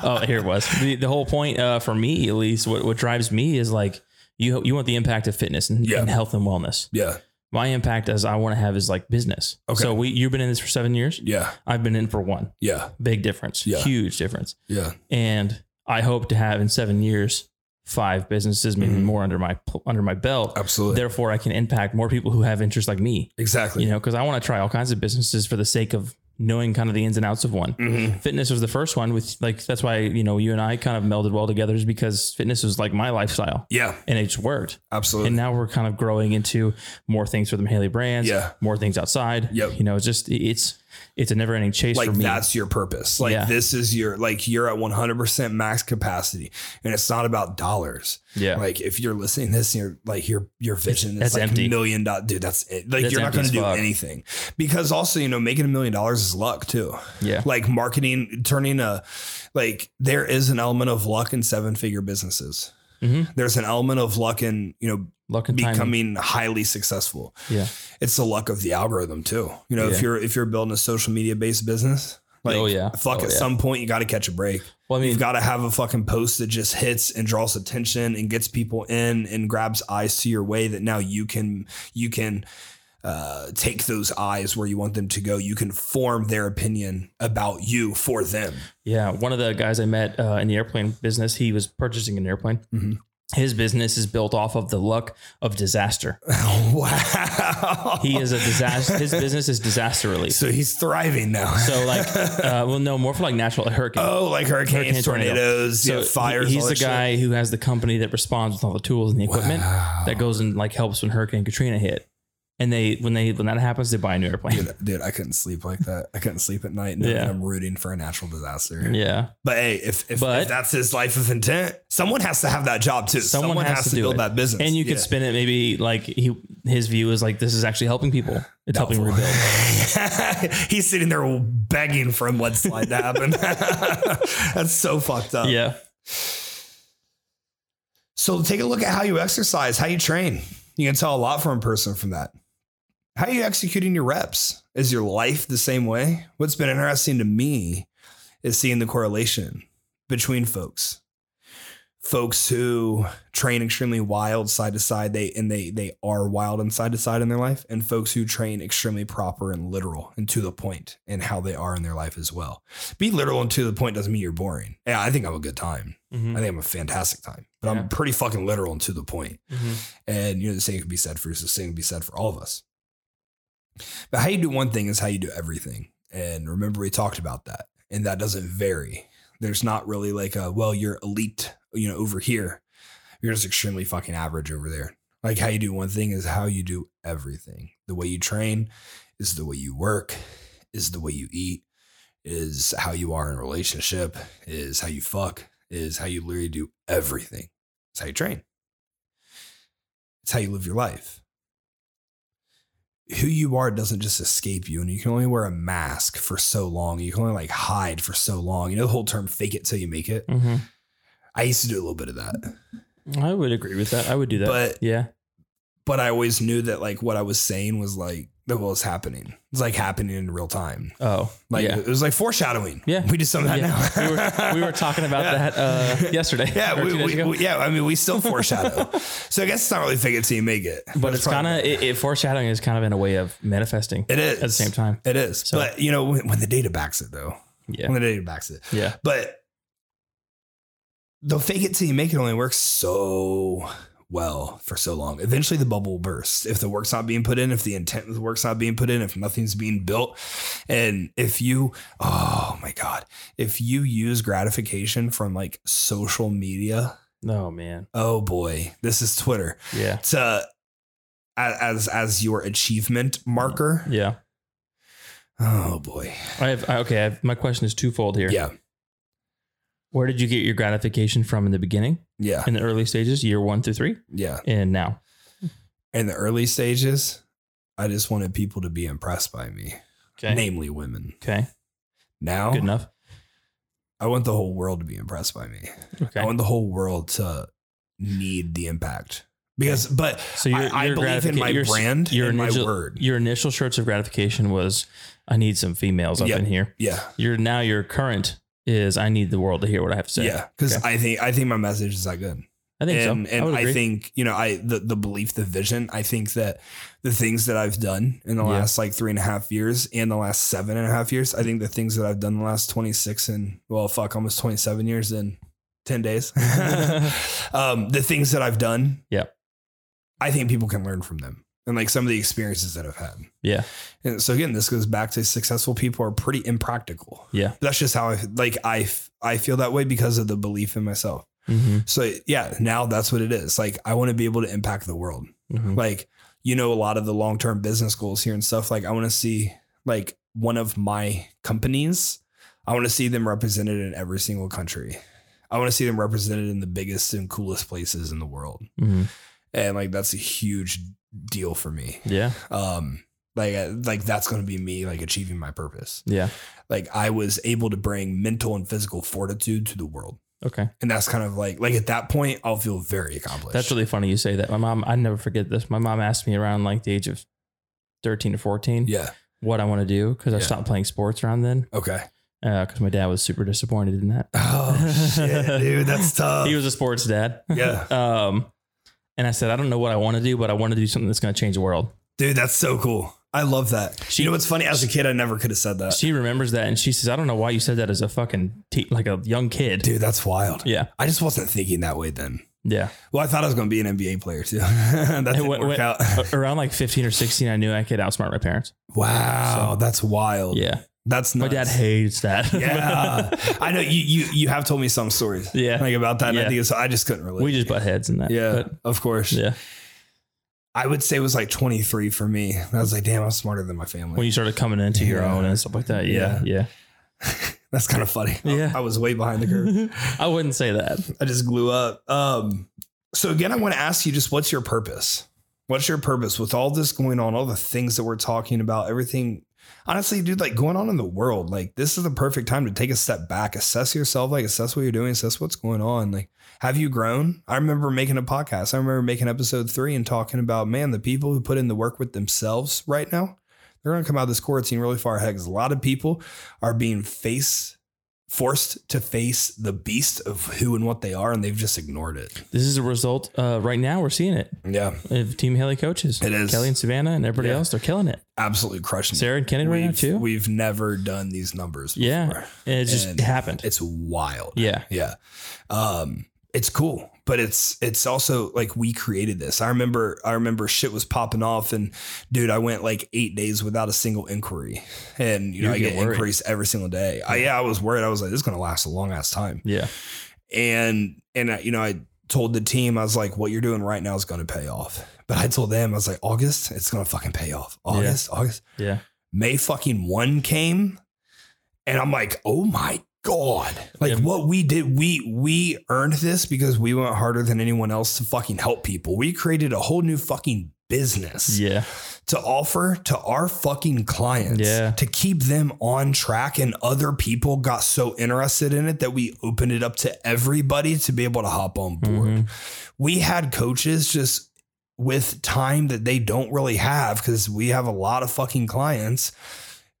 God damn. Oh, here it was. The, the whole point, uh, for me, at least what, what drives me is like, you, you want the impact of fitness and, yeah. and health and wellness. Yeah. My impact as I want to have is like business. Okay. So we, you've been in this for seven years. Yeah. I've been in for one. Yeah. Big difference. Yeah. Huge difference. Yeah. And I hope to have in seven years, five businesses, maybe mm-hmm. more under my, under my belt. Absolutely. Therefore I can impact more people who have interests like me. Exactly. You know, cause I want to try all kinds of businesses for the sake of knowing kind of the ins and outs of one. Mm-hmm. Fitness was the first one with like, that's why, you know, you and I kind of melded well together is because fitness was like my lifestyle. Yeah. And it just worked. Absolutely. And now we're kind of growing into more things for the Mahaley Brands. Yeah. More things outside. Yep. You know, it's just, it's, it's a never ending chase. Like for me. That's your purpose. Like yeah. this is your, like you're at one hundred percent max capacity and it's not about dollars. Yeah. Like if you're listening to this and you're like, your, your vision is like a million dollars, dude, that's it. Like that's you're not going to do anything because also, you know, making a million dollars is luck too. Yeah. Like marketing, turning a, like there is an element of luck in seven figure businesses. Mm-hmm. There's an element of luck in, you know, luck and becoming timing. Highly successful. Yeah. It's the luck of the algorithm too. You know, yeah. if you're, if you're building a social media based business, like oh, yeah. fuck oh, at yeah. some point you got to catch a break. Well, I mean, you've got to have a fucking post that just hits and draws attention and gets people in and grabs eyes to your way that now you can, you can, uh, take those eyes where you want them to go. You can form their opinion about you for them. Yeah. One of the guys I met uh, in the airplane business, he was purchasing an airplane. Mm-hmm. His business is built off of the luck of disaster. Wow. He is a disaster. His business is disaster relief. So he's thriving now. So like, uh, well, no, more for like natural hurricanes. Oh, like hurricanes, hurricanes tornadoes, tornado. So fires. He's all the guy shit. Who has the company that responds with all the tools and the equipment wow. that goes and like helps when Hurricane Katrina hit. And they, when they, when that happens, they buy a new airplane. Dude, dude I couldn't sleep like that. I couldn't sleep at night. No, yeah. I'm rooting for a natural disaster. Yeah. But hey, if, if, but if that's his life of intent, someone has to have that job too. Someone, someone has, has to, to build it. That business. And you yeah. could spin it. Maybe like he, his view is like, this is actually helping people. It's Doubtful. Helping rebuild. He's sitting there begging for a mudslide to happen. That's so fucked up. Yeah. So take a look at how you exercise, how you train. You can tell a lot from a person from that. How are you executing your reps? Is your life the same way? What's been interesting to me is seeing the correlation between folks. Folks who train extremely wild side to side, they and they they are wild and side to side in their life, and folks who train extremely proper and literal and to the point and how they are in their life as well. Be literal and to the point doesn't mean you're boring. Yeah, I think I'm a good time. Mm-hmm. I think I'm a fantastic time, but yeah. I'm pretty fucking literal and to the point. Mm-hmm. And you know, the same could be said for you, so the same could be said for all of us. But how you do one thing is how you do everything. And remember, we talked about that, and that doesn't vary. There's not really like a, well, you're elite, you know, over here. You're just extremely fucking average over there. Like how you do one thing is how you do everything. The way you train is the way you work, is the way you eat, is how you are in a relationship, is how you fuck, is how you literally do everything. It's how you train. It's how you live your life. Who you are doesn't just escape you, and you can only wear a mask for so long. You can only like hide for so long. You know, the whole term fake it till you make it. Mm-hmm. I used to do a little bit of that. I would agree with that. I would do that. But yeah, but I always knew that like what I was saying was like, that was happening. It's like happening in real time. Oh, like yeah. it was like foreshadowing. Yeah. We did some of that yeah. now. we, were, we were talking about yeah. that uh, yesterday. Yeah. We, we, we, yeah. I mean, we still foreshadow. So I guess it's not really fake it till you make it. But, but it's kind of, it, it foreshadowing is kind of in a way of manifesting. It is. At the same time. It is. So. But you know, when, when the data backs it though. Yeah. When the data backs it. Yeah. But the fake it till you make it only works so well for so long. Eventually the bubble will burst. If the work's not being put in, if the intent of the work's not being put in, if nothing's being built. And if you, oh my God, if you use gratification from like social media. No, man. Oh boy. This is Twitter. Yeah. To as, as your achievement marker. Yeah. Oh boy. I have, okay. I have, my question is twofold here. Yeah. Where did you get your gratification from in the beginning? Yeah. In the early stages, year one through three? Yeah. And now? In the early stages, I just wanted people to be impressed by me. Okay. Namely women. Okay. Now. Good enough. I want the whole world to be impressed by me. Okay. I want the whole world to need the impact. Because, okay. but so you're, I, I you're believe in my your, brand your and initial, my word. Your initial shirts of gratification was, I need some females up yep. in here. Yeah. You're now your current is I need the world to hear what I have to say. Yeah, because okay. I think I think my message is that good. I think and, so. And I, would I agree. think, you know, I the, the belief, the vision, I think that the things that I've done in the yeah. last like three and a half years and the last seven and a half years, I think the things that I've done the last twenty-six and well, fuck, almost twenty-seven years in ten days, um, the things that I've done. Yeah. I think people can learn from them. And like some of the experiences that I've had. Yeah. And so again, this goes back to successful people are pretty impractical. Yeah. That's just how I like, I, I feel that way because of the belief in myself. Mm-hmm. So yeah, now that's what it is. Like I want to be able to impact the world. Mm-hmm. Like, you know, a lot of the long-term business goals here and stuff. Like I want to see like one of my companies. I want to see them represented in every single country. I want to see them represented in the biggest and coolest places in the world. Mm-hmm. And like, that's a huge deal for me. Yeah. Um, like, like that's going to be me, like achieving my purpose. Yeah. Like I was able to bring mental and physical fortitude to the world. Okay. And that's kind of like, like at that point I'll feel very accomplished. That's really funny. You say that. My mom, I never forget this. My mom asked me around like the age of thirteen to fourteen. Yeah. What I want to do. Cause I yeah. stopped playing sports around then. Okay. Uh, cause my dad was super disappointed in that. Oh shit, dude. That's tough. He was a sports dad. Yeah. um, And I said, I don't know what I want to do, but I want to do something that's going to change the world. Dude, that's so cool. I love that. She, you know what's funny? As a kid, I never could have said that. She remembers that. And she says, I don't know why you said that as a fucking te- like a young kid. Dude, that's wild. Yeah. I just wasn't thinking that way then. Yeah. Well, I thought I was going to be an N B A player too. That didn't went, work went, out. Around like fifteen or sixteen, I knew I could outsmart my parents. Wow. So, that's wild. Yeah. That's nuts. My dad hates that. Yeah. I know you, you, you have told me some stories yeah. like about that. And yeah. I think it's, I just couldn't relate. We just butt heads in that. Yeah. But, of course. Yeah. I would say it was like twenty-three for me. I was like, damn, I'm smarter than my family. When you started coming into yeah. your own and stuff like that. Yeah. Yeah. yeah. That's kind of funny. Yeah. I, I was way behind the curve. I wouldn't say that. I just blew up. Um, so again, I want to ask you just what's your purpose? What's your purpose with all this going on, all the things that we're talking about, everything. Honestly, dude, like going on in the world, like this is the perfect time to take a step back, assess yourself, like assess what you're doing, assess what's going on. Like, have you grown? I remember making a podcast. I remember making episode three and talking about, man, the people who put in the work with themselves right now, they're going to come out of this quarantine really far ahead. Because a lot of people are being face forced to face the beast of who and what they are. And they've just ignored it. This is a result. Uh, right now we're seeing it. Yeah. Of Team Haley coaches. It is. Kelly and Savannah and everybody yeah. else. They're killing it. Absolutely crushing Sarah and Kenan right now too. We've never done these numbers before. Yeah. And it just and happened. It's wild. Yeah. Yeah. Um, it's cool, but it's, it's also like we created this. I remember, I remember shit was popping off and dude, I went like eight days without a single inquiry and you know, you get I get worried. Inquiries every single day. Yeah. I, yeah, I was worried. I was like, this is going to last a long ass time. Yeah. And, and I, you know, I told the team, I was like, what you're doing right now is going to pay off. But I told them, I was like, August, it's going to fucking pay off. August, yeah. August. Yeah. May fucking one came and I'm like, oh my God, like yeah. what we did, we we earned this because we went harder than anyone else to fucking help people. We created a whole new fucking business yeah. to offer to our fucking clients yeah. to keep them on track. And other people got so interested in it that we opened it up to everybody to be able to hop on board. Mm-hmm. We had coaches just with time that they don't really have because we have a lot of fucking clients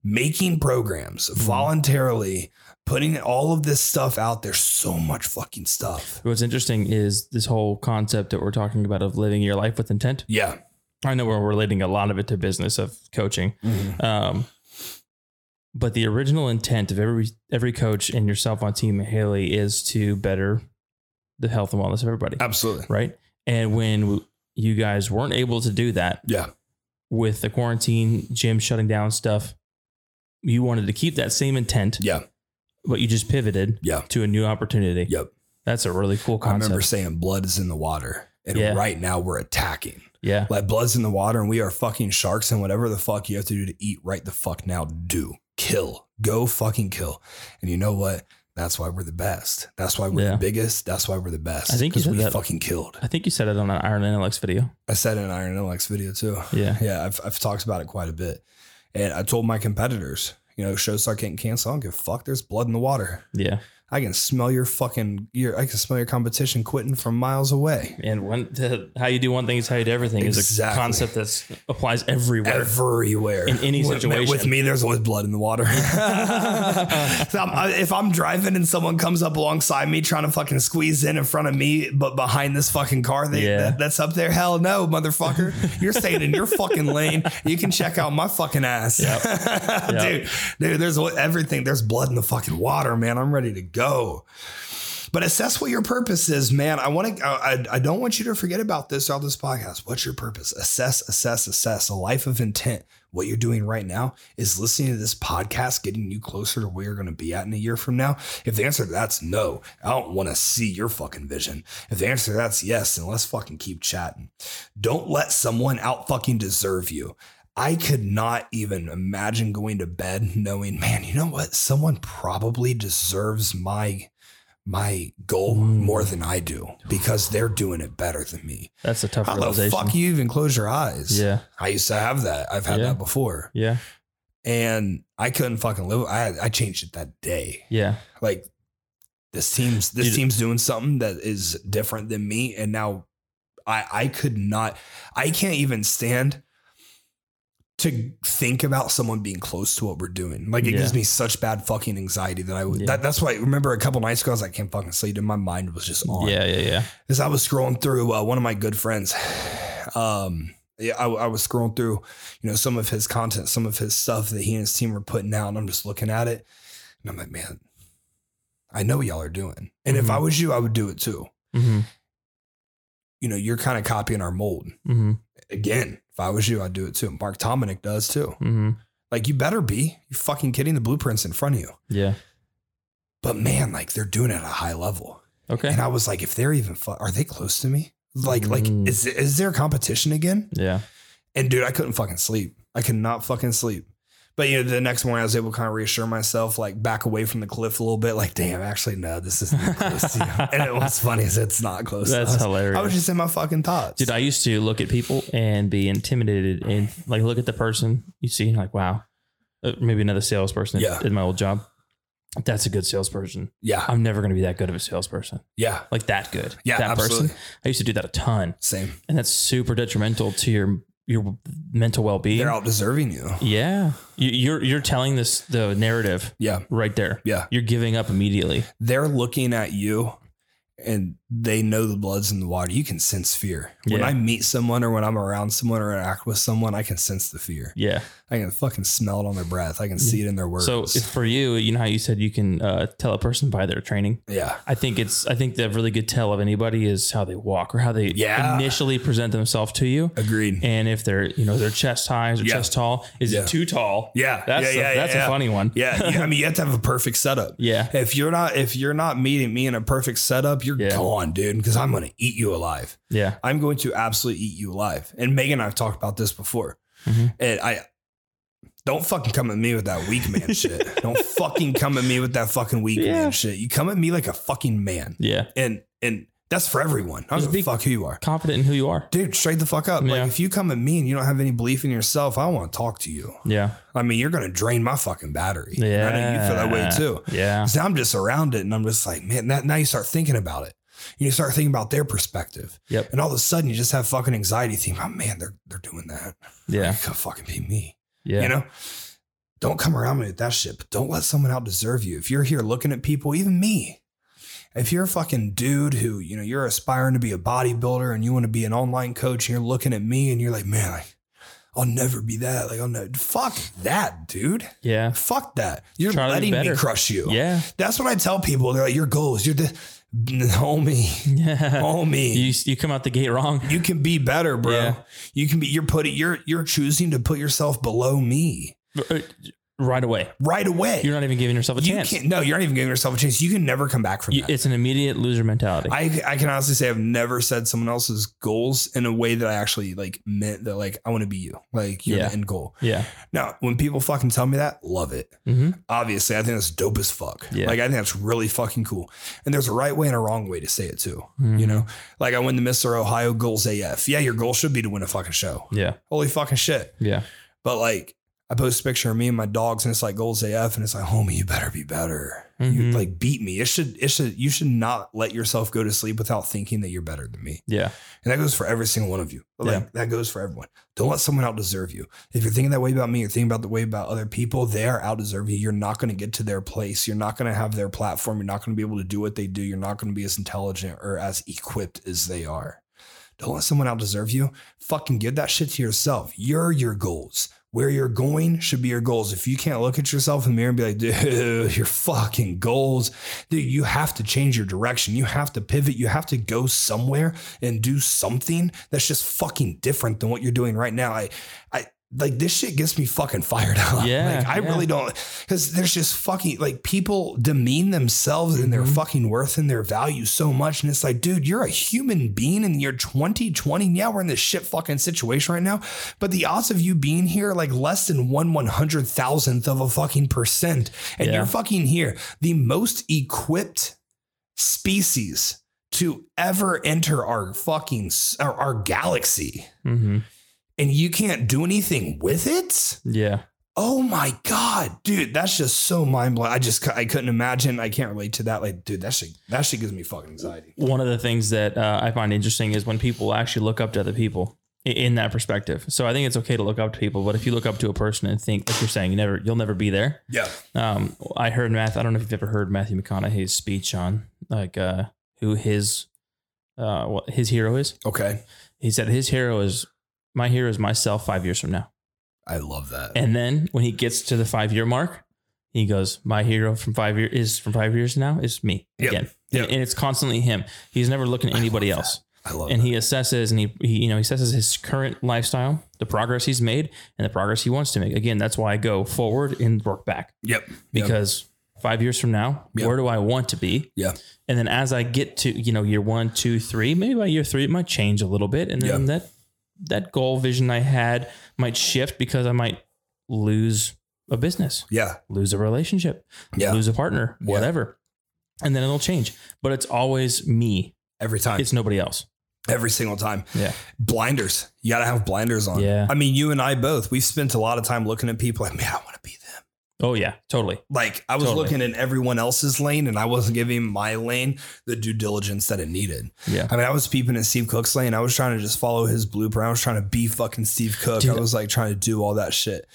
making programs mm-hmm. voluntarily. Putting all of this stuff out there, so much fucking stuff. What's interesting is this whole concept that we're talking about of living your life with intent. Yeah. I know we're relating a lot of it to business of coaching. Mm-hmm. Um, but the original intent of every, every coach and yourself on Team Haley is to better the health and wellness of everybody. Absolutely. Right. And when you guys weren't able to do that, yeah, with the quarantine, gym shutting down stuff, you wanted to keep that same intent. Yeah. But you just pivoted yeah. to a new opportunity. Yep. That's a really cool concept. I remember saying blood is in the water. And yeah. right now we're attacking. Yeah. Like blood's in the water and we are fucking sharks, and whatever the fuck you have to do to eat right the fuck now, do. Kill. Go fucking kill. And you know what? That's why we're the best. That's why we're yeah. the biggest. That's why we're the best. I think you said we that, fucking killed. I think you said it on an Iron L X video. I said it in an Iron L X video too. Yeah. Yeah. I've, I've talked about it quite a bit. And I told my competitors, you know, shows start getting canceled. I don't give a fuck. There's blood in the water. Yeah. I can smell your fucking, your, I can smell your competition quitting from miles away. And when to, how you do one thing is how you do everything exactly. is a concept that applies everywhere. Everywhere. In any with situation. Me, with me, there's always blood in the water. So I'm, if I'm driving and someone comes up alongside me trying to fucking squeeze in in front of me, but behind this fucking car they, yeah. that, that's up there, hell no, motherfucker. You're staying in your fucking lane. You can check out my fucking ass. Yep. Yep. Dude, dude, there's everything. There's blood in the fucking water, man. I'm ready to go. Go, but assess what your purpose is, man. I want to. I, I don't want you to forget about this throughout this podcast. What's your purpose? Assess, assess, assess. A life of intent. What you're doing right now is listening to this podcast, getting you closer to where you're going to be at in a year from now. If the answer to that's no, I don't want to see your fucking vision. If the answer to that's yes, then let's fucking keep chatting. Don't let someone out fucking deserve you. I could not even imagine going to bed knowing, man, you know what? Someone probably deserves my my goal more than I do because they're doing it better than me. That's a tough How realization. How the fuck you even close your eyes? Yeah. I used to have that. I've had yeah. that before. Yeah. And I couldn't fucking live. I I changed it that day. Yeah. Like this team's this Dude. team's doing something that is different than me. And now I I could not, I can't even stand to think about someone being close to what we're doing. Like it yeah. gives me such bad fucking anxiety that I would, yeah. that, that's why I remember a couple nights ago, I was like, I can't fucking sleep. And my mind was just on. Yeah. Yeah. Yeah. As I was scrolling through uh, one of my good friends, um, yeah, I, I was scrolling through, you know, some of his content, some of his stuff that he and his team were putting out. And I'm just looking at it and I'm like, man, I know what y'all are doing. And mm-hmm. if I was you, I would do it too. Mm-hmm. You know, you're kind of copying our mold. Mm-hmm. Again, if I was you, I'd do it too. Mark Dominic does too. Mm-hmm. Like you better be. You're fucking kidding. The blueprint's in front of you. Yeah. But man, like they're doing it at a high level. Okay. And I was like, if they're even, fu- are they close to me? Like, mm. like is is there competition again? Yeah. And dude, I couldn't fucking sleep. I could not fucking sleep. But you know, the next morning I was able to kind of reassure myself, like back away from the cliff a little bit, like, damn, actually, no, this isn't close to you. And it was funny is it's not close That's to That's hilarious. I was just in my fucking thoughts. Dude, I used to look at people and be intimidated and like look at the person you see like, wow, uh, maybe another salesperson yeah. in my old job. That's a good salesperson. Yeah. I'm never going to be that good of a salesperson. Yeah. Like that good. Yeah, that absolutely. Person. I used to do that a ton. Same. And that's super detrimental to your your mental well-being. They're out deserving you. Yeah. You, you're, you're telling this, the narrative. Yeah. Right there. Yeah. You're giving up immediately. They're looking at you and they know the blood's in the water. You can sense fear. When yeah. I meet someone or when I'm around someone or interact with someone, I can sense the fear. Yeah. I can fucking smell it on their breath. I can see it in their words. So it's for you, you know how you said you can uh, tell a person by their training. Yeah. I think it's, I think the really good tell of anybody is how they walk or how they yeah. initially present themselves to you. Agreed. And if they're, you know, their chest high or yeah. chest tall, is yeah. it too tall? Yeah. That's yeah, yeah, a, yeah, that's yeah. a funny one. Yeah. yeah. I mean, you have to have a perfect setup. Yeah. If you're not, if you're not meeting me in a perfect setup, you're yeah. gone, dude. Cause I'm going to eat you alive. Yeah. I'm going to absolutely eat you alive. And Megan and I've talked about this before mm-hmm. and I, Don't fucking come at me with that weak man shit. Don't fucking come at me with that fucking weak yeah. man shit. You come at me like a fucking man. Yeah. And and that's for everyone. I don't give a fuck who you are. Confident in who you are. Dude, straight the fuck up. Yeah. Like if you come at me and you don't have any belief in yourself, I don't want to talk to you. Yeah. I mean, you're going to drain my fucking battery. Yeah. I know you feel that way too. Yeah. So I'm just around it and I'm just like, man, that, now you start thinking about it. You start thinking about their perspective. Yep. And all of a sudden you just have fucking anxiety thinking, oh man, they're, they're doing that. Yeah. Like, it could fucking be me. Yeah. You know, don't come around me with that shit, but don't let someone out deserve you. If you're here looking at people, even me, if you're a fucking dude who, you know, you're aspiring to be a bodybuilder and you want to be an online coach, and you're looking at me and you're like, man, like, I'll never be that. Like, I'll never. Fuck that, dude. Yeah. Fuck that. You're Try letting me crush you. Yeah. That's what I tell people. They're like, your goals, you're the homie. Yeah. Homie. You, you come out the gate wrong. You can be better, bro. Yeah. You can be, you're putting, you're, you're choosing to put yourself below me. Right away. Right away. You're not even giving yourself a you chance. No, you're not even giving yourself a chance. You can never come back from you, that. It's an immediate loser mentality. I, I can honestly say I've never said someone else's goals in a way that I actually like meant that, like, I want to be you. Like, you're yeah. the end goal. Yeah. Now, when people fucking tell me that, love it. Mm-hmm. Obviously, I think that's dope as fuck. Yeah. Like, I think that's really fucking cool. And there's a right way and a wrong way to say it too. Mm-hmm. You know, like, I win the Mister Ohio Goals A F. Yeah, your goal should be to win a fucking show. Yeah. Holy fucking shit. Yeah. But like, I post a picture of me and my dogs and it's like Goals A F and it's like, homie, you better be better. Mm-hmm. You like beat me. It should, it should, you should not let yourself go to sleep without thinking that you're better than me. Yeah. And that goes for every single one of you. Like yeah. that goes for everyone. Don't let someone out deserve you. If you're thinking that way about me, you're thinking about the way about other people, they are out deserve you. You're not going to get to their place. You're not going to have their platform. You're not going to be able to do what they do. You're not going to be as intelligent or as equipped as they are. Don't let someone out deserve you. Fucking give that shit to yourself. You're your goals. Where you're going should be your goals. If you can't look at yourself in the mirror and be like, dude, your fucking goals, dude, you have to change your direction. You have to pivot. You have to go somewhere and do something that's just fucking different than what you're doing right now. I, I, like, this shit gets me fucking fired up. Yeah. Like, I yeah. really don't, because there's just fucking, like, people demean themselves mm-hmm. and their fucking worth and their value so much. And it's like, dude, you're a human being in the year twenty twenty. Yeah, we're in this shit fucking situation right now. But the odds of you being here, like, less than one one hundred thousandth of a fucking percent. And yeah. you're fucking here. The most equipped species to ever enter our fucking, our, our galaxy. Mm-hmm. And you can't do anything with it? Yeah. Oh my God, dude, that's just so mind blowing. I just, I couldn't imagine. I can't relate to that. Like, dude, that shit, that shit gives me fucking anxiety. One of the things that uh, I find interesting is when people actually look up to other people in that perspective. So I think it's okay to look up to people, but if you look up to a person and think, like you're saying, you never, you'll never be there. Yeah. Um, I heard Matthew, I don't know if you've ever heard Matthew McConaughey's speech on like uh, who his, uh, what his hero is. Okay. He said his hero is. My hero is myself five years from now. I love that. And then when he gets to the five year mark, he goes, my hero from five years is from five years now is me yep. again. Yep. And, and it's constantly him. He's never looking at anybody I else. That. I love And that. He assesses and he, he, you know, he assesses his current lifestyle, the progress he's made and the progress he wants to make. Again, that's why I go forward and work back. Yep. Because yep. five years from now, yep. where do I want to be? Yeah. And then as I get to, you know, year one, two, three, maybe by year three, it might change a little bit. And then yep. that, that goal vision I had might shift because I might lose a business. Yeah. Lose a relationship. Yeah. Lose a partner, whatever. Yeah. And then it'll change, but it's always me every time. It's nobody else. Every single time. Yeah. Blinders. You got to have blinders on. Yeah. I mean, you and I both, we've spent a lot of time looking at people like, man, I want to be them. Oh yeah, totally. Like I was totally. looking in everyone else's lane and I wasn't giving my lane the due diligence that it needed. Yeah. I mean, I was peeping at Steve Cook's lane. I was trying to just follow his blueprint. I was trying to be fucking Steve Cook. Dude. I was like trying to do all that shit.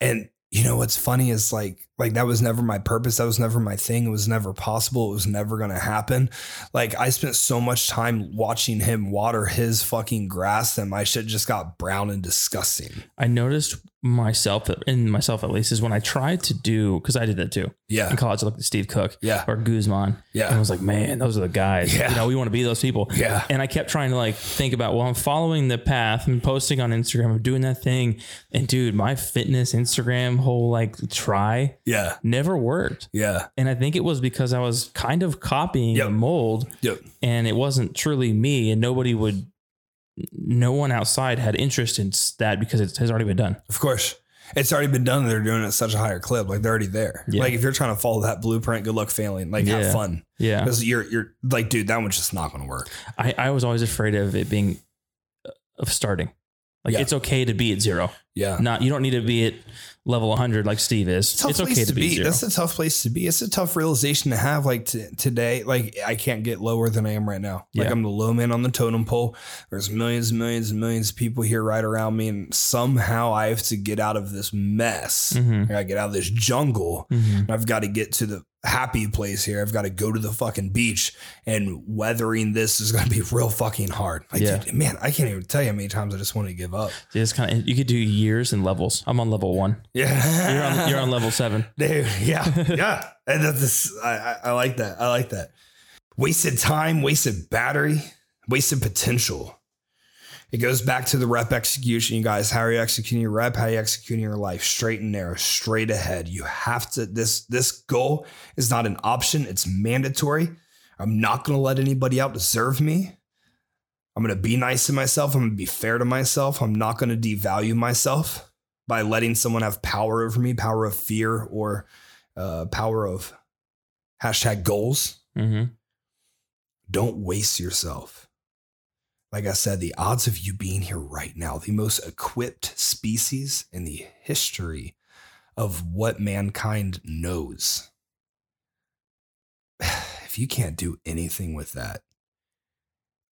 And you know, what's funny is like, like that was never my purpose. That was never my thing. It was never possible. It was never going to happen. Like I spent so much time watching him water his fucking grass that my shit just got brown and disgusting. I noticed myself in myself, at least is when I tried to do, cause I did that too. Yeah. In college, I looked at Steve Cook yeah. or Guzman. Yeah. And I was like, man, those are the guys, yeah. you know, we want to be those people. Yeah. And I kept trying to like, think about, well, I'm following the path and posting on Instagram, I'm doing that thing. And dude, my fitness, Instagram whole, like try yeah. never worked. Yeah. And I think it was because I was kind of copying yep. the mold yep. and it wasn't truly me and nobody would, no one outside had interest in that because it has already been done. Of course. It's already been done. They're doing it at such a higher clip. Like they're already there. Yeah. Like if you're trying to follow that blueprint, good luck failing. Like yeah. have fun. Yeah. Because you're, you're like, dude, that one's just not going to work. I, I was always afraid of it being of starting. Like yeah. it's okay to be at zero. Yeah. Not, you don't need to be at level one hundred like Steve is. It's, it's okay to be. be. That's a tough place to be. It's a tough realization to have. Like t- today, like I can't get lower than I am right now. Like yeah. I'm the low man on the totem pole. There's millions and millions and millions of people here right around me. And somehow I have to get out of this mess. Mm-hmm. I got to get out of this jungle. Mm-hmm. And I've got to get to the happy place here. I've got to go to the fucking beach, and weathering this is going to be real fucking hard. Like, yeah. dude, man, I can't even tell you how many times I just want to give up. It's kind of, you could do years and levels. I'm on level one. Yeah. You're on, you're on level seven. Dude. Yeah. Yeah. And that's, I, I like that. I like that. Wasted time, wasted battery, wasted potential. It goes back to the rep execution, you guys. How are you executing your rep? How are you executing your life? Straight and narrow, straight ahead. You have to, this, this goal is not an option. It's mandatory. I'm not going to let anybody out deserve me. I'm going to be nice to myself. I'm going to be fair to myself. I'm not going to devalue myself by letting someone have power over me, power of fear, or uh, power of hashtag goals. Mm-hmm. Don't waste yourself. Like I said, the odds of you being here right now, the most equipped species in the history of what mankind knows. If you can't do anything with that,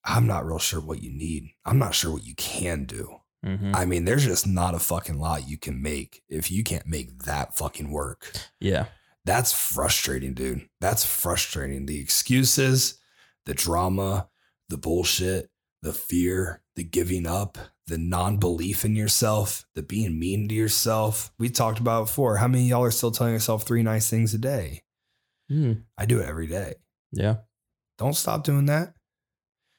I'm not real sure what you need. I'm not sure what you can do. Mm-hmm. I mean, there's just not a fucking lot you can make if you can't make that fucking work. Yeah. That's frustrating, dude. That's frustrating. The excuses, the drama, the bullshit. The fear, the giving up, the non-belief in yourself, the being mean to yourself. We talked about it before. How many of y'all are still telling yourself three nice things a day? Mm. I do it every day. Yeah. Don't stop doing that.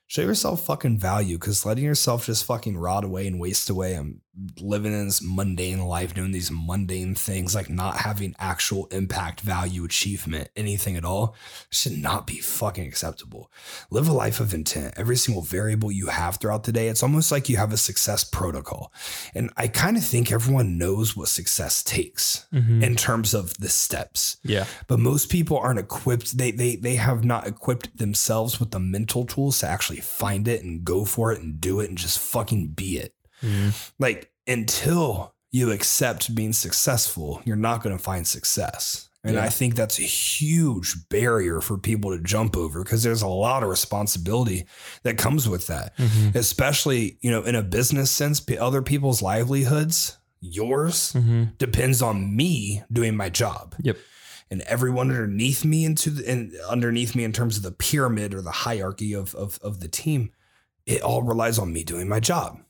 Show yourself fucking value, because letting yourself just fucking rot away and waste away. I'm living in this mundane life, doing these mundane things, like not having actual impact, value, achievement, anything at all, should not be fucking acceptable. Live a life of intent. Every single variable you have throughout the day, it's almost like you have a success protocol. And I kind of think everyone knows what success takes mm-hmm. in terms of the steps. Yeah. But most people aren't equipped. They, they, they have not equipped themselves with the mental tools to actually find it and go for it and do it and just fucking be it. Mm-hmm. Like, until you accept being successful, you're not going to find success. And yeah. I think that's a huge barrier for people to jump over, because there's a lot of responsibility that comes with that, mm-hmm. especially, you know, in a business sense, other people's livelihoods, yours mm-hmm. depends on me doing my job. Yep. And everyone underneath me into the, and underneath me in terms of the pyramid or the hierarchy of, of, of the team, it all relies on me doing my job.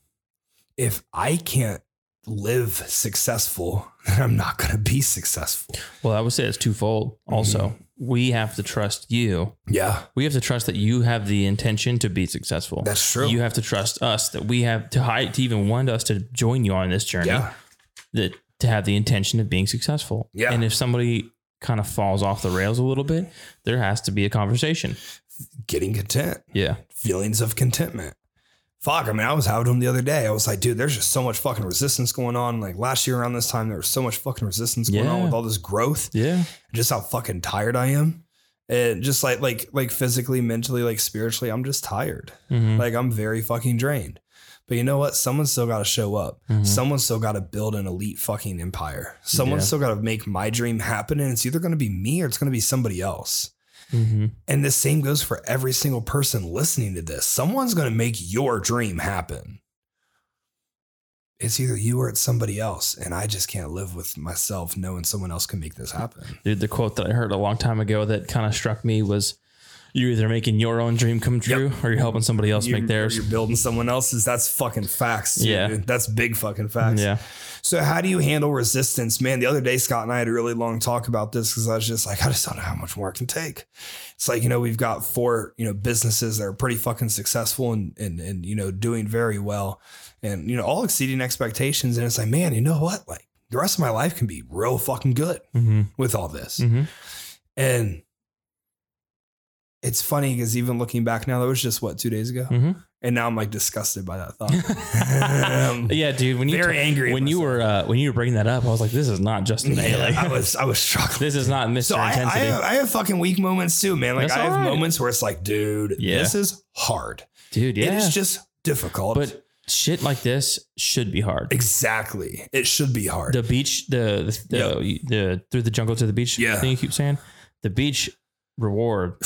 If I can't live successful, then I'm not going to be successful. Well, I would say it's twofold. Also, mm-hmm. we have to trust you. Yeah. We have to trust that you have the intention to be successful. That's true. You have to trust us that we have to hide to even want us to join you on this journey yeah. that to have the intention of being successful. Yeah. And if somebody kind of falls off the rails a little bit, there has to be a conversation. Getting content. Yeah. Feelings of contentment. Fuck. I mean, I was having them the other day. I was like, dude, there's just so much fucking resistance going on. Like last year around this time, there was so much fucking resistance going yeah. on with all this growth. Yeah. And just how fucking tired I am. And just like, like, like physically, mentally, like spiritually, I'm just tired. Mm-hmm. Like I'm very fucking drained. But you know what? Someone's still got to show up. Mm-hmm. Someone's still got to build an elite fucking empire. Someone's yeah. still got to make my dream happen. And it's either going to be me or it's going to be somebody else. Mm-hmm. And the same goes for every single person listening to this. Someone's going to make your dream happen. It's either you or it's somebody else. And I just can't live with myself knowing someone else can make this happen. Dude, the quote that I heard a long time ago that kind of struck me was, you're either making your own dream come true yep. or you're helping somebody else you're, make theirs. You're building someone else's. That's fucking facts. Dude. Yeah. That's big fucking facts. Yeah. So how do you handle resistance? Man, the other day, Scott and I had a really long talk about this, because I was just like, I just don't know how much more I can take. It's like, you know, we've got four, you know, businesses that are pretty fucking successful and, and, and, you know, doing very well and, you know, all exceeding expectations. And it's like, man, you know what? Like the rest of my life can be real fucking good mm-hmm. with all this. Mm-hmm. And it's funny because even looking back now, that was just what, two days ago. Mm-hmm. And now I'm like disgusted by that thought. Yeah, dude. When you very t- angry when you were uh, when you were bringing that up, I was like, "This is not Justin Haley." Yeah, I was I was shocked. This is not Mister So Intensity. I, I, have, I have fucking weak moments too, man. Like That's I have right. moments where it's like, dude, yeah. this is hard, dude. Yeah, it's just difficult. But shit like this should be hard. Exactly. It should be hard. The beach, the, the, yep. the, the through the jungle to the beach yeah. thing you keep saying, the beach reward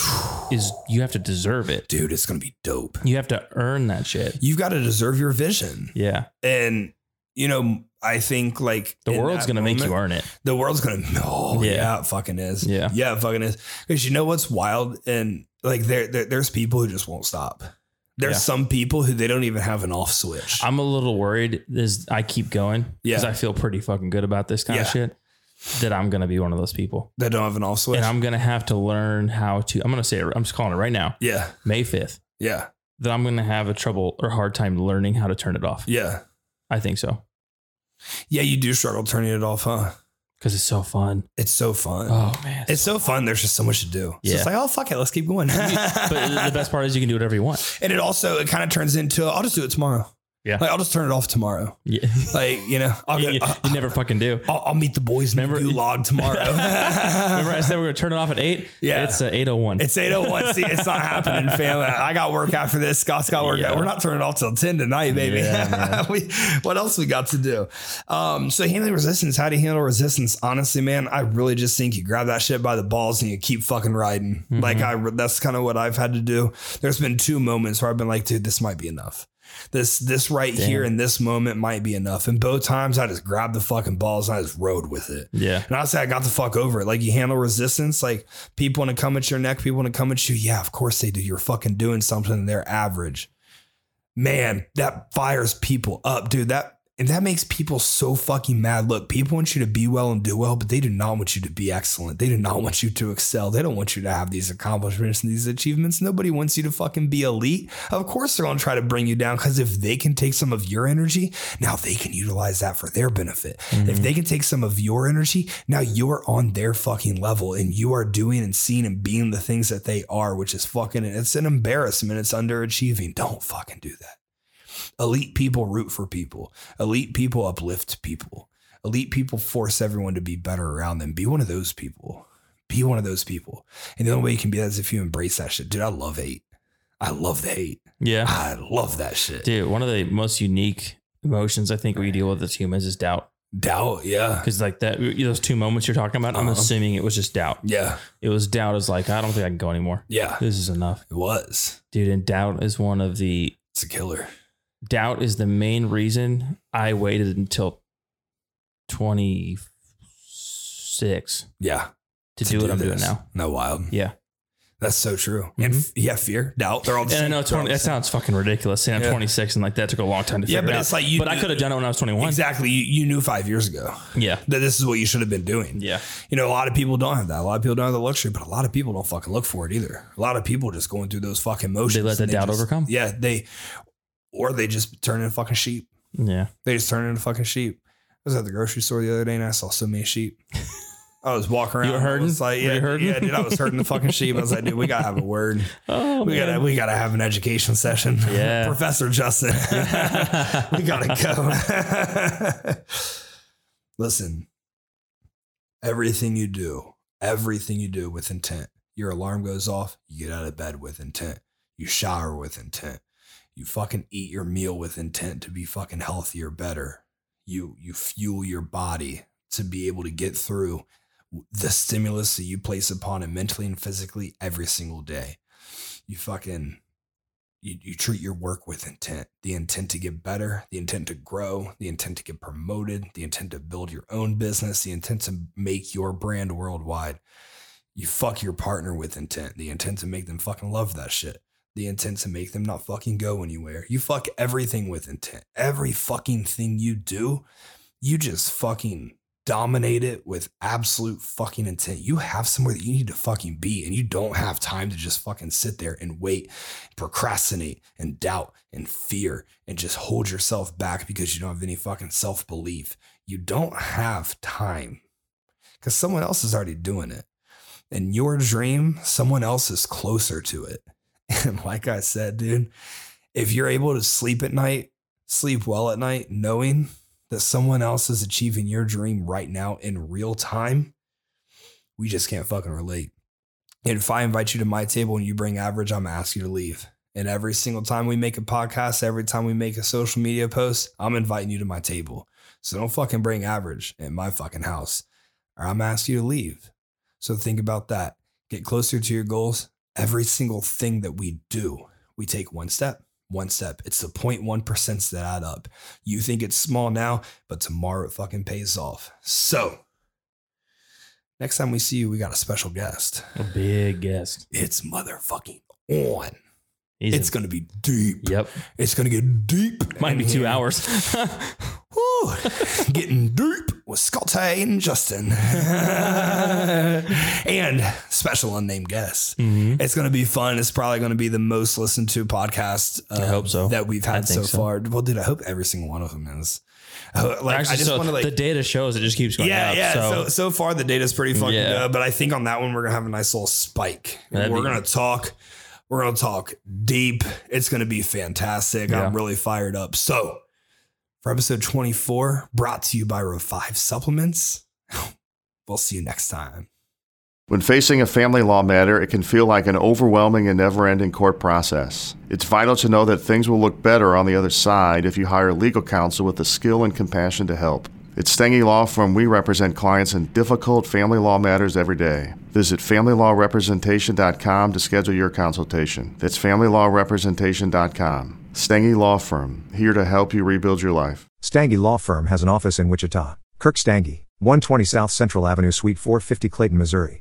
is you have to deserve it. Dude, it's going to be dope. You have to earn that shit. You've got to deserve your vision. Yeah. And, you know, I think like the world's going to make you earn it. The world's going to know. Yeah, it fucking is. Yeah. Yeah, it fucking is. Because you know what's wild? And like there, there there's people who just won't stop. There's yeah. some people who they don't even have an off switch. I'm a little worried as I keep going because yeah. I feel pretty fucking good about this kind yeah. of shit that I'm going to be one of those people that don't have an off switch. And I'm going to have to learn how to, I'm going to say it, I'm just calling it right now. Yeah. May fifth. Yeah. That I'm going to have a trouble or hard time learning how to turn it off. Yeah. I think so. Yeah. You do struggle turning it off, huh? Because it's so fun. It's so fun. Oh, man. It's, it's so fun. fun. There's just so much to do. Yeah. So it's like, oh, fuck it. Let's keep going. But the best part is you can do whatever you want. And it also, it kind of turns into, I'll just do it tomorrow. Yeah. Like, I'll just turn it off tomorrow. Yeah. Like, you know, I'll, you, you, I'll, you never fucking do. I'll, I'll meet the boys in the new log tomorrow. Remember I said we were going to turn it off at eight? Yeah. It's uh, eight oh one. It's eight oh one. See, it's not happening, fam. I got work after this. Scott's got work. Yeah. We're not turning it off till ten tonight, baby. Yeah, we, what else we got to do? Um, so handling resistance, how do you handle resistance? Honestly, man, I really just think you grab that shit by the balls and you keep fucking riding. Mm-hmm. Like, I, that's kind of what I've had to do. There's been two moments where I've been like, dude, this might be enough. This this right Damn. Here in this moment might be enough. And both times I just grabbed the fucking balls and I just rode with it. Yeah. And I say I got the fuck over it. Like, you handle resistance. Like, people want to come at your neck. People want to come at you. Yeah, of course they do. You're fucking doing something and they're average. Man, that fires people up, dude. That and that makes people so fucking mad. Look, people want you to be well and do well, but they do not want you to be excellent. They do not want you to excel. They don't want you to have these accomplishments and these achievements. Nobody wants you to fucking be elite. Of course, they're going to try to bring you down, because if they can take some of your energy, now they can utilize that for their benefit. Mm-hmm. If they can take some of your energy, now you're on their fucking level and you are doing and seeing and being the things that they are, which is fucking, it's an embarrassment. It's underachieving. Don't fucking do that. Elite people root for people. Elite people uplift people. Elite people force everyone to be better around them. Be one of those people. Be one of those people. And the only way you can be that is if you embrace that shit. Dude, I love hate. I love the hate. Yeah. I love that shit. Dude, one of the most unique emotions I think we deal with as humans is doubt. Doubt, yeah. Because like that, those two moments you're talking about, uh-huh. I'm assuming it was just doubt. Yeah. It was doubt is like, I don't think I can go anymore. Yeah. This is enough. It was. Dude, and doubt is one of the... It's a killer. Doubt is the main reason I waited until twenty-six. Yeah. To, to do, do what I'm doing now. No wild. Yeah. That's so true. Mm-hmm. And f- yeah, fear, doubt. They're all the and same. I know twenty, that sounds fucking ridiculous. Saying yeah. I'm twenty-six and like that took a long time to yeah, figure but it out. It's like you but knew, I could have done it when I was twenty-one. Exactly. You, you knew five years ago. Yeah. That this is what you should have been doing. Yeah. You know, a lot of people don't have that. A lot of people don't have the luxury, but a lot of people don't fucking look for it either. A lot of people just going through those fucking motions. They let the doubt just, overcome. Yeah. They... Or they just turn into fucking sheep. Yeah. They just turn into fucking sheep. I was at the grocery store the other day and I saw so many sheep. I was walking around. You were herding? I was like, yeah, were you yeah, dude, I was herding the fucking sheep. I was like, dude, we got to have a word. Oh, we got to we gotta have an education session. Yeah. Professor Justin. We got to go. Listen, everything you do, everything you do with intent. Your alarm goes off. You get out of bed with intent. You shower with intent. You fucking eat your meal with intent to be fucking healthier, better. You you fuel your body to be able to get through the stimulus that you place upon it mentally and physically every single day. You fucking, you, you treat your work with intent. The intent to get better, the intent to grow, the intent to get promoted, the intent to build your own business, the intent to make your brand worldwide. You fuck your partner with intent, the intent to make them fucking love that shit. The intent to make them not fucking go anywhere. You fuck everything with intent. Every fucking thing you do, you just fucking dominate it with absolute fucking intent. You have somewhere that you need to fucking be, and you don't have time to just fucking sit there and wait, procrastinate and doubt and fear and just hold yourself back because you don't have any fucking self-belief. You don't have time because someone else is already doing it. And your dream, someone else is closer to it. And like I said, dude, if you're able to sleep at night, sleep well at night, knowing that someone else is achieving your dream right now in real time, we just can't fucking relate. And if I invite you to my table and you bring average, I'm going to ask you to leave. And every single time we make a podcast, every time we make a social media post, I'm inviting you to my table. So don't fucking bring average in my fucking house, or I'm asking you to leave. So think about that. Get closer to your goals. Every single thing that we do, we take one step, one step. It's the zero point one percent that add up. You think it's small now, but tomorrow it fucking pays off. So next time we see you, we got a special guest. A big guest. It's motherfucking on. He's it's a- going to be deep. Yep. It's going to get deep. Might be two hours. Woo, getting deep with Scotty and Justin. And special unnamed guest. Mm-hmm. It's going to be fun. It's probably going to be the most listened to podcast uh, I hope so. that we've had so, so far. Well, dude, I hope every single one of them is. Like, Actually, I just so wanna, like, the data shows it just keeps going yeah, up. Yeah, so. so so far the data's pretty fucking yeah. good, but I think on that one we're gonna have a nice little spike. That'd we're gonna nice. talk, we're gonna talk deep. It's gonna be fantastic. Yeah. I'm really fired up. So for episode twenty-four, brought to you by Revive Supplements. We'll see you next time. When facing a family law matter, it can feel like an overwhelming and never-ending court process. It's vital to know that things will look better on the other side if you hire legal counsel with the skill and compassion to help. At Stange Law Firm, we represent clients in difficult family law matters every day. Visit family law representation dot com to schedule your consultation. That's family law representation dot com. Stange Law Firm, here to help you rebuild your life. Stange Law Firm has an office in Wichita. Kirk Stange, one twenty South Central Avenue, Suite four fifty, Clayton, Missouri.